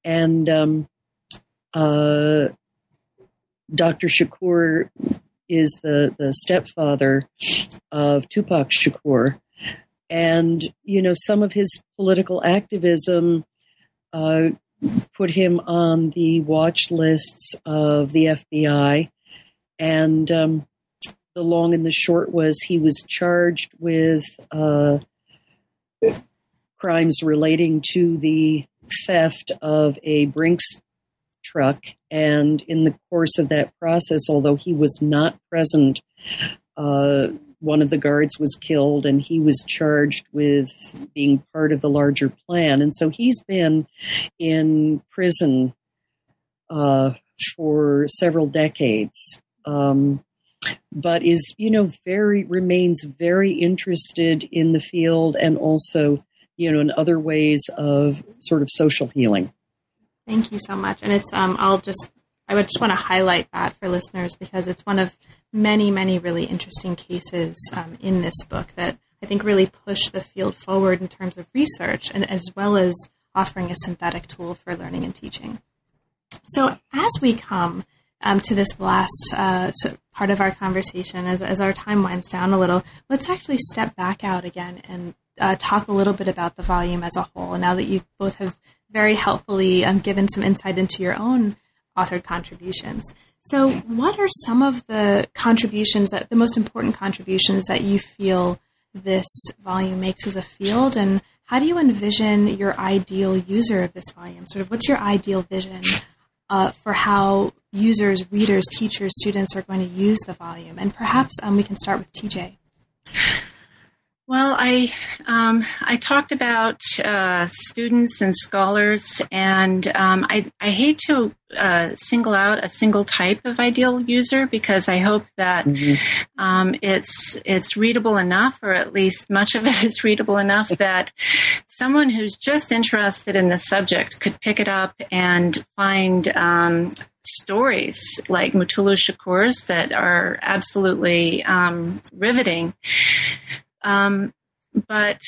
And um, uh, Doctor Shakur is the, the stepfather of Tupac Shakur. And, you know, some of his political activism uh, put him on the watch lists of the F B I. And um, the long and the short was he was charged with uh, crimes relating to the theft of a Brinks truck. And in the course of that process, although he was not present, uh, one of the guards was killed and he was charged with being part of the larger plan. And so he's been in prison uh, for several decades, um, but is, you know, very, remains very interested in the field and also, you know, in other ways of sort of social healing. Thank you so much. And it's, um, I'll just, I would just want to highlight that for listeners because it's one of many, many really interesting cases um, in this book that I think really push the field forward in terms of research and as well as offering a synthetic tool for learning and teaching. So as we come um, to this last uh, part of our conversation, as, as our time winds down a little, let's actually step back out again and uh, talk a little bit about the volume as a whole. Now that you both have very helpfully um, given some insight into your own authored contributions. So what are some of the contributions, that the most important contributions that you feel this volume makes as a field, and how do you envision your ideal user of this volume? Sort of what's your ideal vision uh, for how users, readers, teachers, students are going to use the volume? And perhaps um, we can start with T J. Well, I um, I talked about uh, students and scholars, and um, I, I hate to uh, single out a single type of ideal user because I hope that mm-hmm. um, it's it's readable enough, or at least much of it is readable enough, that someone who's just interested in the subject could pick it up and find um, stories like Mutulu Shakur's that are absolutely um, riveting. Um, but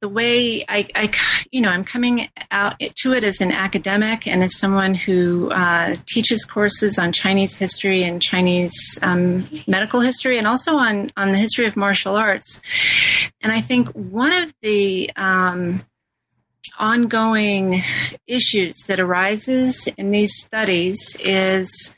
the way I, I, you know, I'm coming out to it as an academic and as someone who uh, teaches courses on Chinese history and Chinese um, medical history, and also on, on the history of martial arts. And I think one of the um, ongoing issues that arises in these studies is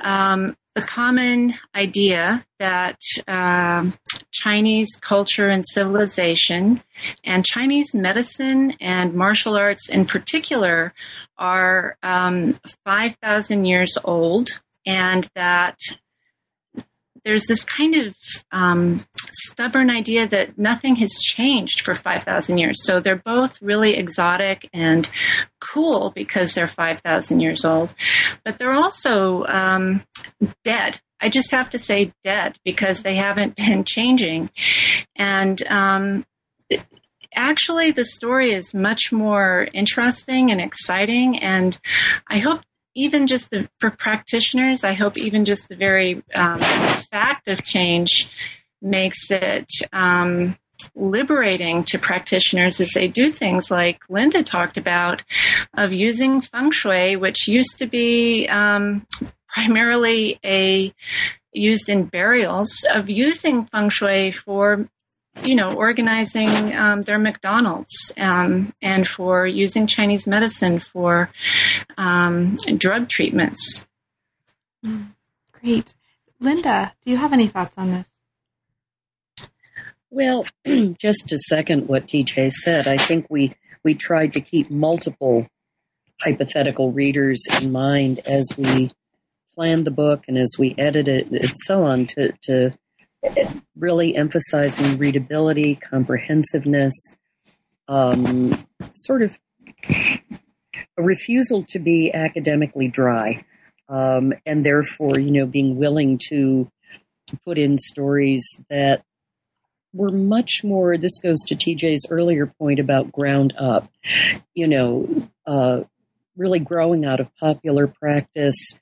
um, the common idea that uh, Chinese culture and civilization and Chinese medicine and martial arts in particular are um, five thousand years old, and that there's this kind of um, stubborn idea that nothing has changed for five thousand years. So they're both really exotic and cool because they're five thousand years old, but they're also um, dead. I just have to say dead because they haven't been changing. And um, actually the story is much more interesting and exciting. And I hope even just the, for practitioners, I hope even just the very um, fact of change makes it um, liberating to practitioners as they do things like Linda talked about, of using feng shui, which used to be um, primarily a used in burials, of using feng shui for, you know, organizing um, their McDonald's um, and for using Chinese medicine for um, drug treatments. Great. Linda, do you have any thoughts on this? Well, just to second what T J said, I think we, we tried to keep multiple hypothetical readers in mind as we planned the book and as we edited it and so on, to, to really emphasizing readability, comprehensiveness, um, sort of a refusal to be academically dry, um, and therefore, you know, being willing to put in stories that were much more, this goes to T J's earlier point about ground up, you know, uh, really growing out of popular practice,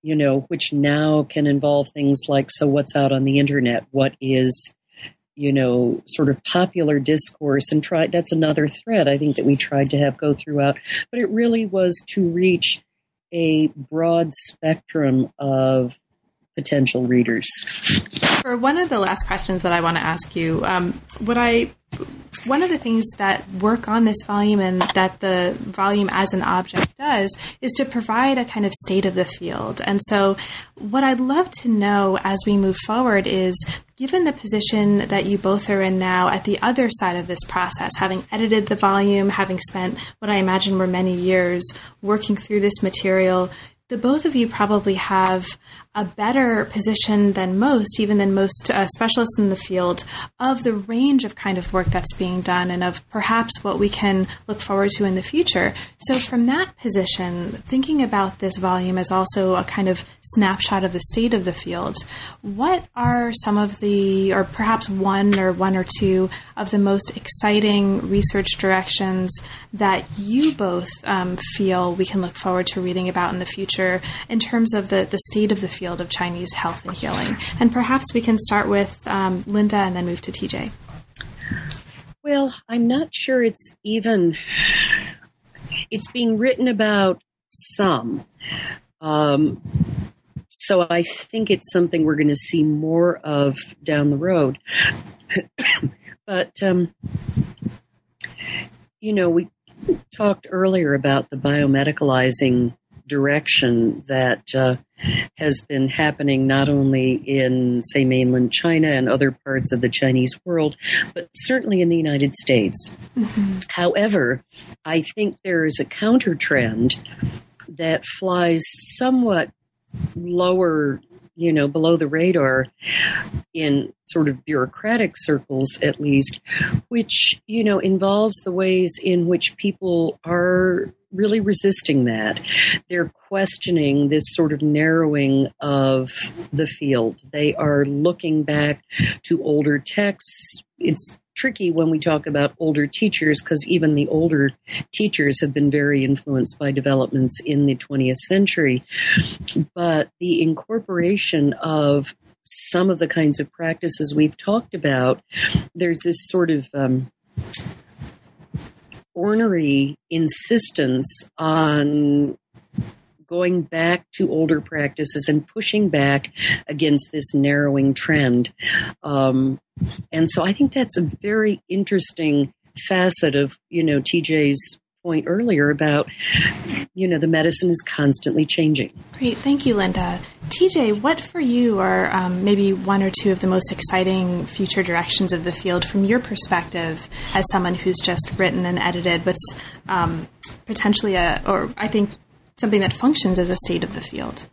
you know, which now can involve things like, so what's out on the internet? What is, you know, sort of popular discourse? And try, that's another thread I think that we tried to have go throughout, but it really was to reach a broad spectrum of potential readers. For one of the last questions that I want to ask you, um, what I, one of the things that work on this volume and that the volume as an object does is to provide a kind of state of the field. And so what I'd love to know as we move forward is, given the position that you both are in now at the other side of this process, having edited the volume, having spent what I imagine were many years working through this material, the both of you probably have a better position than most, even than most uh, specialists in the field, of the range of kind of work that's being done and of perhaps what we can look forward to in the future. So from that position, thinking about this volume as also a kind of snapshot of the state of the field, what are some of the, or perhaps one or one or two of the most exciting research directions that you both um, feel we can look forward to reading about in the future in terms of the, the state of the field of Chinese health and healing? And perhaps we can start with um, Linda and then move to T J. Well, I'm not sure it's even, it's being written about some. Um, so I think it's something we're going to see more of down the road. But, um, you know, we talked earlier about the biomedicalizing direction that uh, has been happening not only in, say, mainland China and other parts of the Chinese world, but certainly in the United States. Mm-hmm. However, I think there is a counter trend that flies somewhat lower, you know, below the radar in sort of bureaucratic circles, at least, which, you know, involves the ways in which people are really resisting that. They're questioning this sort of narrowing of the field. They are looking back to older texts. It's tricky when we talk about older teachers because even the older teachers have been very influenced by developments in the twentieth century. But the incorporation of some of the kinds of practices we've talked about, there's this sort of um, ornery insistence on going back to older practices and pushing back against this narrowing trend. Um, and so I think that's a very interesting facet of, you know, T J's point earlier about, you know, the medicine is constantly changing. Great. Thank you, Linda. T J, what for you are um, maybe one or two of the most exciting future directions of the field from your perspective as someone who's just written and edited what's um, potentially a, or I think, something that functions as a state of the field?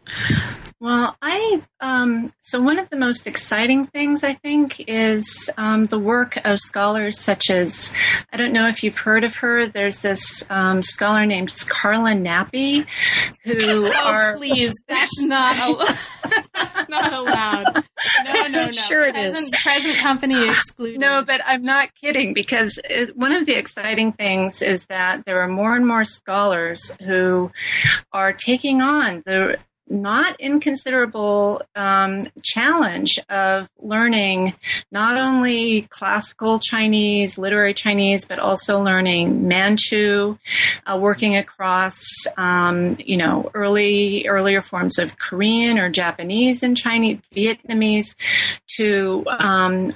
Well, I um, so one of the most exciting things, I think, is um, the work of scholars such as, I don't know if you've heard of her, there's this um, scholar named Carla Nappi, who oh, are... please, that's not, al- that's not allowed. No, no, no. Sure it present, is. Present company excluded. No, but I'm not kidding, because it, one of the exciting things is that there are more and more scholars who are taking on the not inconsiderable um, challenge of learning not only classical Chinese, literary Chinese, but also learning Manchu, uh, working across, um, you know, early earlier forms of Korean or Japanese and Chinese, Vietnamese, to um,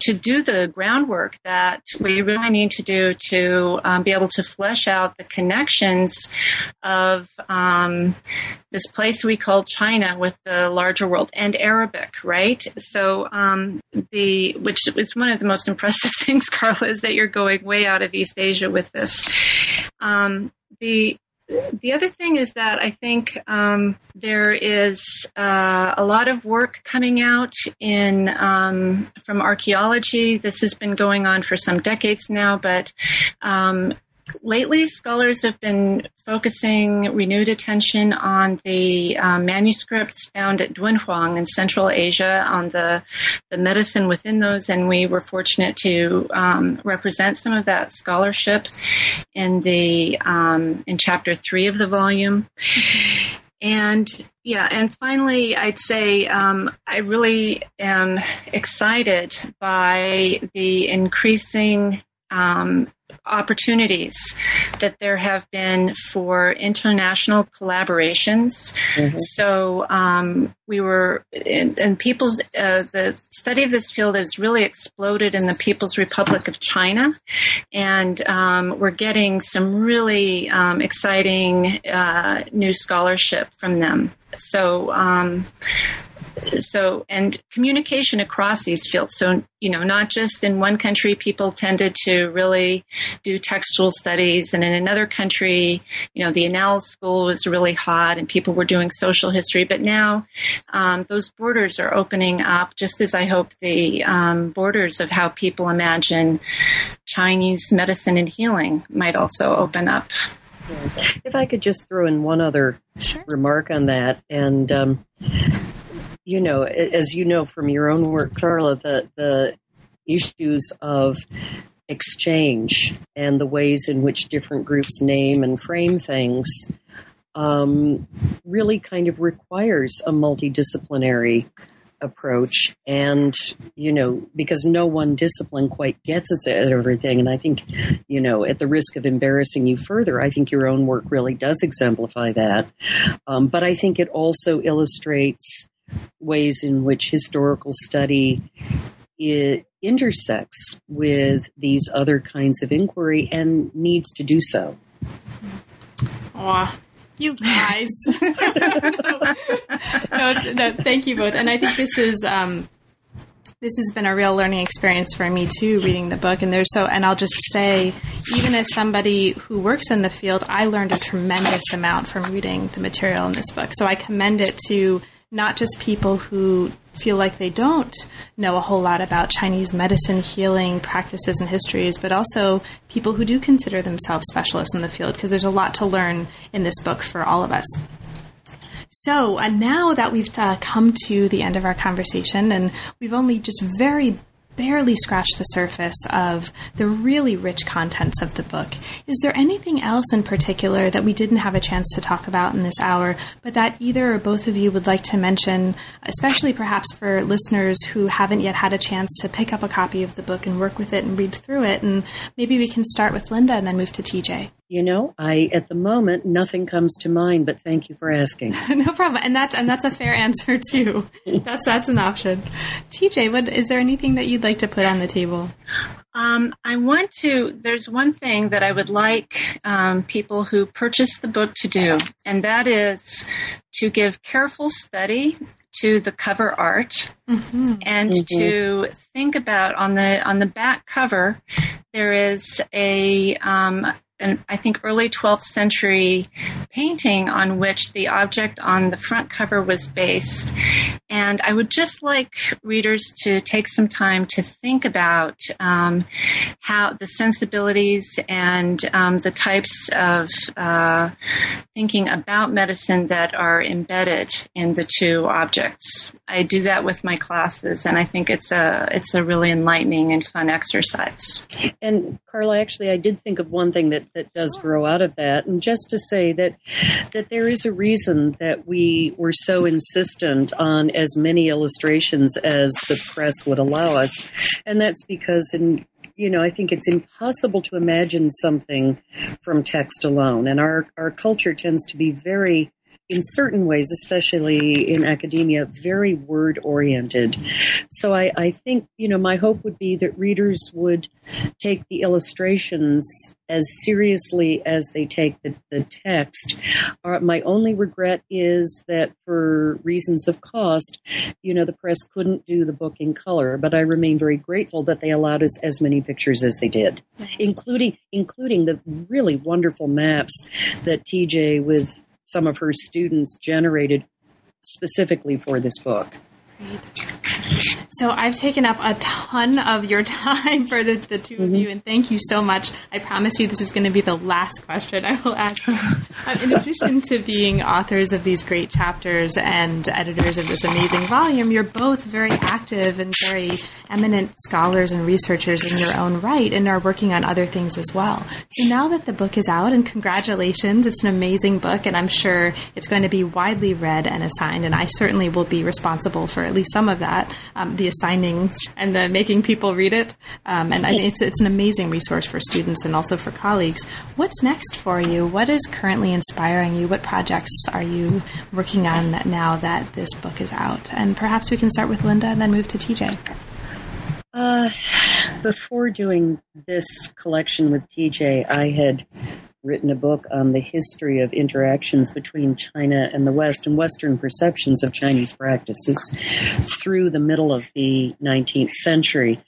to do the groundwork that we really need to do to um, be able to flesh out the connections of um, this place we call China with the larger world and Arabic, right? So um, the which is one of the most impressive things, Carla, is that you're going way out of East Asia with this. Um, the the other thing is that I think um, there is uh, a lot of work coming out in um, from archaeology. This has been going on for some decades now, but um, lately, scholars have been focusing renewed attention on the uh, manuscripts found at Dunhuang in Central Asia, on the, the medicine within those, and we were fortunate to um, represent some of that scholarship in the um, in chapter three of the volume. And yeah, and finally, I'd say um, I really am excited by the increasing Um, opportunities that there have been for international collaborations. Mm-hmm. So um, we were, in, in people's, uh, the study of this field has really exploded in the People's Republic of China. And um, we're getting some really um, exciting uh, new scholarship from them. So, um, So, and communication across these fields. So, you know, not just in one country, people tended to really do textual studies. And in another country, you know, the Annales School was really hot and people were doing social history. But now um, those borders are opening up, just as I hope the um, borders of how people imagine Chinese medicine and healing might also open up. If I could just throw in one other sure. remark on that. And, um, you know, as you know from your own work, Carla, the, the issues of exchange and the ways in which different groups name and frame things um, really kind of requires a multidisciplinary approach. And, you know, because no one discipline quite gets it at everything. And I think, you know, at the risk of embarrassing you further, I think your own work really does exemplify that. Um, but I think it also illustrates ways in which historical study it intersects with these other kinds of inquiry and needs to do so. Oh, You guys. no, no, thank you both. And I think this is, um, this has been a real learning experience for me too, reading the book. And there's so, and I'll just say, even as somebody who works in the field, I learned a tremendous amount from reading the material in this book. So I commend it to not just people who feel like they don't know a whole lot about Chinese medicine, healing practices and histories, but also people who do consider themselves specialists in the field, because there's a lot to learn in this book for all of us. So uh, now that we've uh, come to the end of our conversation, and we've only just very barely scratched the surface of the really rich contents of the book, is there anything else in particular that we didn't have a chance to talk about in this hour, but that either or both of you would like to mention, especially perhaps for listeners who haven't yet had a chance to pick up a copy of the book and work with it and read through it? And maybe we can start with Linda and then move to T J. You know, I, at the moment, nothing comes to mind, but thank you for asking. No problem. And that's, and that's a fair answer too. That's, that's an option. T J, what, is there anything that you'd like to put on the table? Um, I want to, there's one thing that I would like um, people who purchase the book to do, and that is to give careful study to the cover art, mm-hmm. and mm-hmm. to think about on the, on the back cover, there is a, um, an, I think, early twelfth century painting on which the object on the front cover was based. And I would just like readers to take some time to think about um, how the sensibilities and um, the types of uh, thinking about medicine that are embedded in the two objects. I do that with my classes, and I think it's a it's a really enlightening and fun exercise. And Carla, actually, I did think of one thing that, that does grow out of that, and just to say that that there is a reason that we were so insistent on as many illustrations as the press would allow us. And that's because, in, you know, I think it's impossible to imagine something from text alone. And our, our culture tends to be very, in certain ways, especially in academia, very word-oriented. So I, I think, you know, my hope would be that readers would take the illustrations as seriously as they take the, the text. Uh, my only regret is that for reasons of cost, you know, the press couldn't do the book in color, but I remain very grateful that they allowed us as many pictures as they did, including including the really wonderful maps that T J with some of her students generated specifically for this book. Great. So I've taken up a ton of your time for the, the two mm-hmm. of you, and thank you so much. I promise you this is going to be the last question I will ask. um, in addition to being authors of these great chapters and editors of this amazing volume, you're both very active and very eminent scholars and researchers in your own right and are working on other things as well. So now that the book is out, and congratulations, it's an amazing book, and I'm sure it's going to be widely read and assigned, and I certainly will be responsible for at least some of that, um, the assigning and the making people read it. Um, and I think it's, it's an amazing resource for students and also for colleagues. What's next for you? What is currently inspiring you? What projects are you working on now that this book is out? And perhaps we can start with Linda and then move to T J. Uh, before doing this collection with T J, I had written a book on the history of interactions between China and the West and Western perceptions of Chinese practices through the middle of the nineteenth century.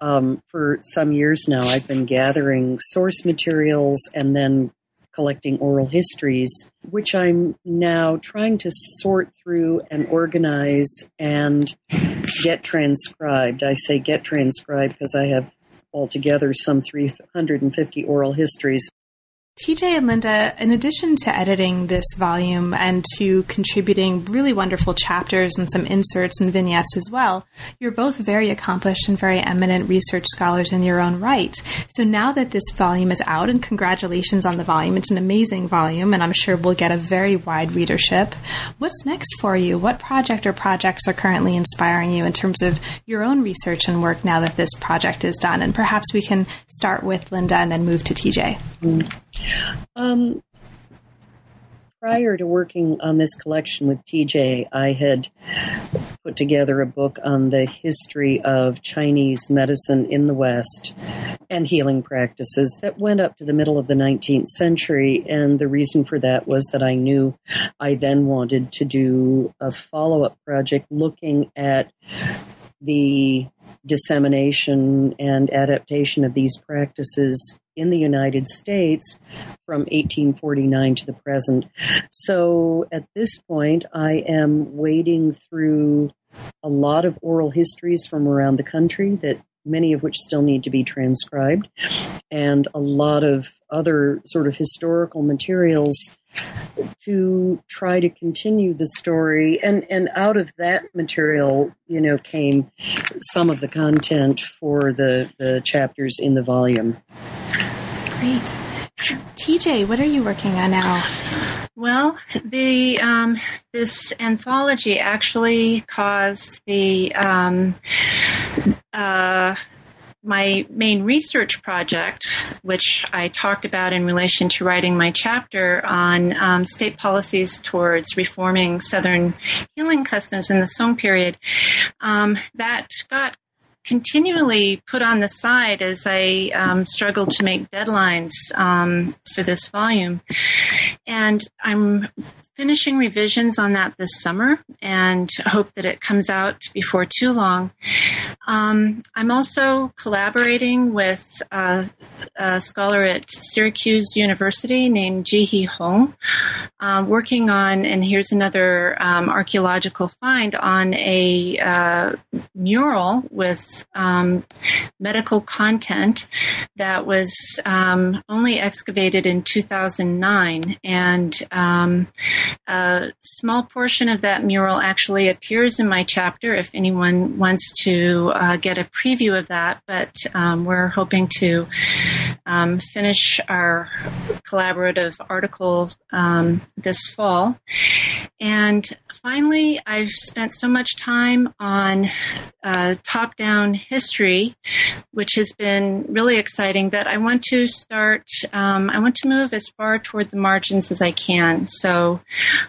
Um, for some years now, I've been gathering source materials and then collecting oral histories, which I'm now trying to sort through and organize and get transcribed. I say get transcribed because I have altogether some three hundred fifty oral histories. T J and Linda, in addition to editing this volume and to contributing really wonderful chapters and some inserts and vignettes as well, you're both very accomplished and very eminent research scholars in your own right. So now that this volume is out, and congratulations on the volume, it's an amazing volume, and I'm sure we'll get a very wide readership. What's next for you? What project or projects are currently inspiring you in terms of your own research and work now that this project is done? And perhaps we can start with Linda and then move to T J. Mm-hmm. Um, prior to working on this collection with T J, I had put together a book on the history of Chinese medicine in the West and healing practices that went up to the middle of the nineteenth century. And the reason for that was that I knew I then wanted to do a follow-up project looking at the dissemination and adaptation of these practices in the United States from eighteen forty-nine to the present. So at this point, I am wading through a lot of oral histories from around the country, that many of which still need to be transcribed, and a lot of other sort of historical materials to try to continue the story. And, and out of that material, you know, came some of the content for the, the chapters in the volume. Great. T J, what are you working on now? Well, the um, this anthology actually caused the um, uh, my main research project, which I talked about in relation to writing my chapter on um, state policies towards reforming Southern healing customs in the Song period, um, that got continually put on the side as I um, struggled to make deadlines um, for this volume. And I'm finishing revisions on that this summer and hope that it comes out before too long. Um, I'm also collaborating with uh, a scholar at Syracuse University named Ji-hee Hong, uh, working on, and here's another um, archaeological find, on a uh, mural with um, medical content that was um, only excavated in two thousand nine. And um, a small portion of that mural actually appears in my chapter if anyone wants to Uh, get a preview of that, but um, we're hoping to um, finish our collaborative article um, this fall. And finally, I've spent so much time on uh, top-down history, which has been really exciting, that I want to start, um, I want to move as far toward the margins as I can. So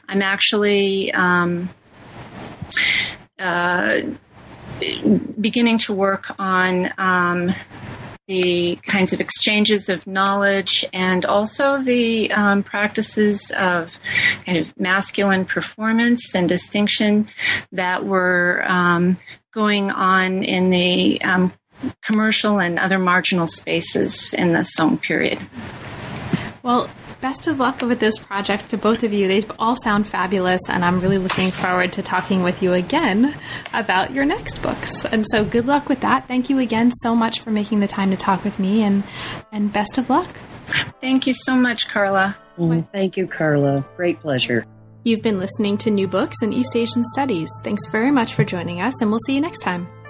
I'm actually um, uh, beginning to work on um, the kinds of exchanges of knowledge, and also the um, practices of kind of masculine performance and distinction that were um, going on in the um, commercial and other marginal spaces in the Song period. Well, best of luck with this project to both of you. They all sound fabulous, and I'm really looking forward to talking with you again about your next books. And so good luck with that. Thank you again so much for making the time to talk with me, and, and best of luck. Thank you so much, Carla. Mm, thank you, Carla. Great pleasure. You've been listening to New Books in East Asian Studies. Thanks very much for joining us, and we'll see you next time.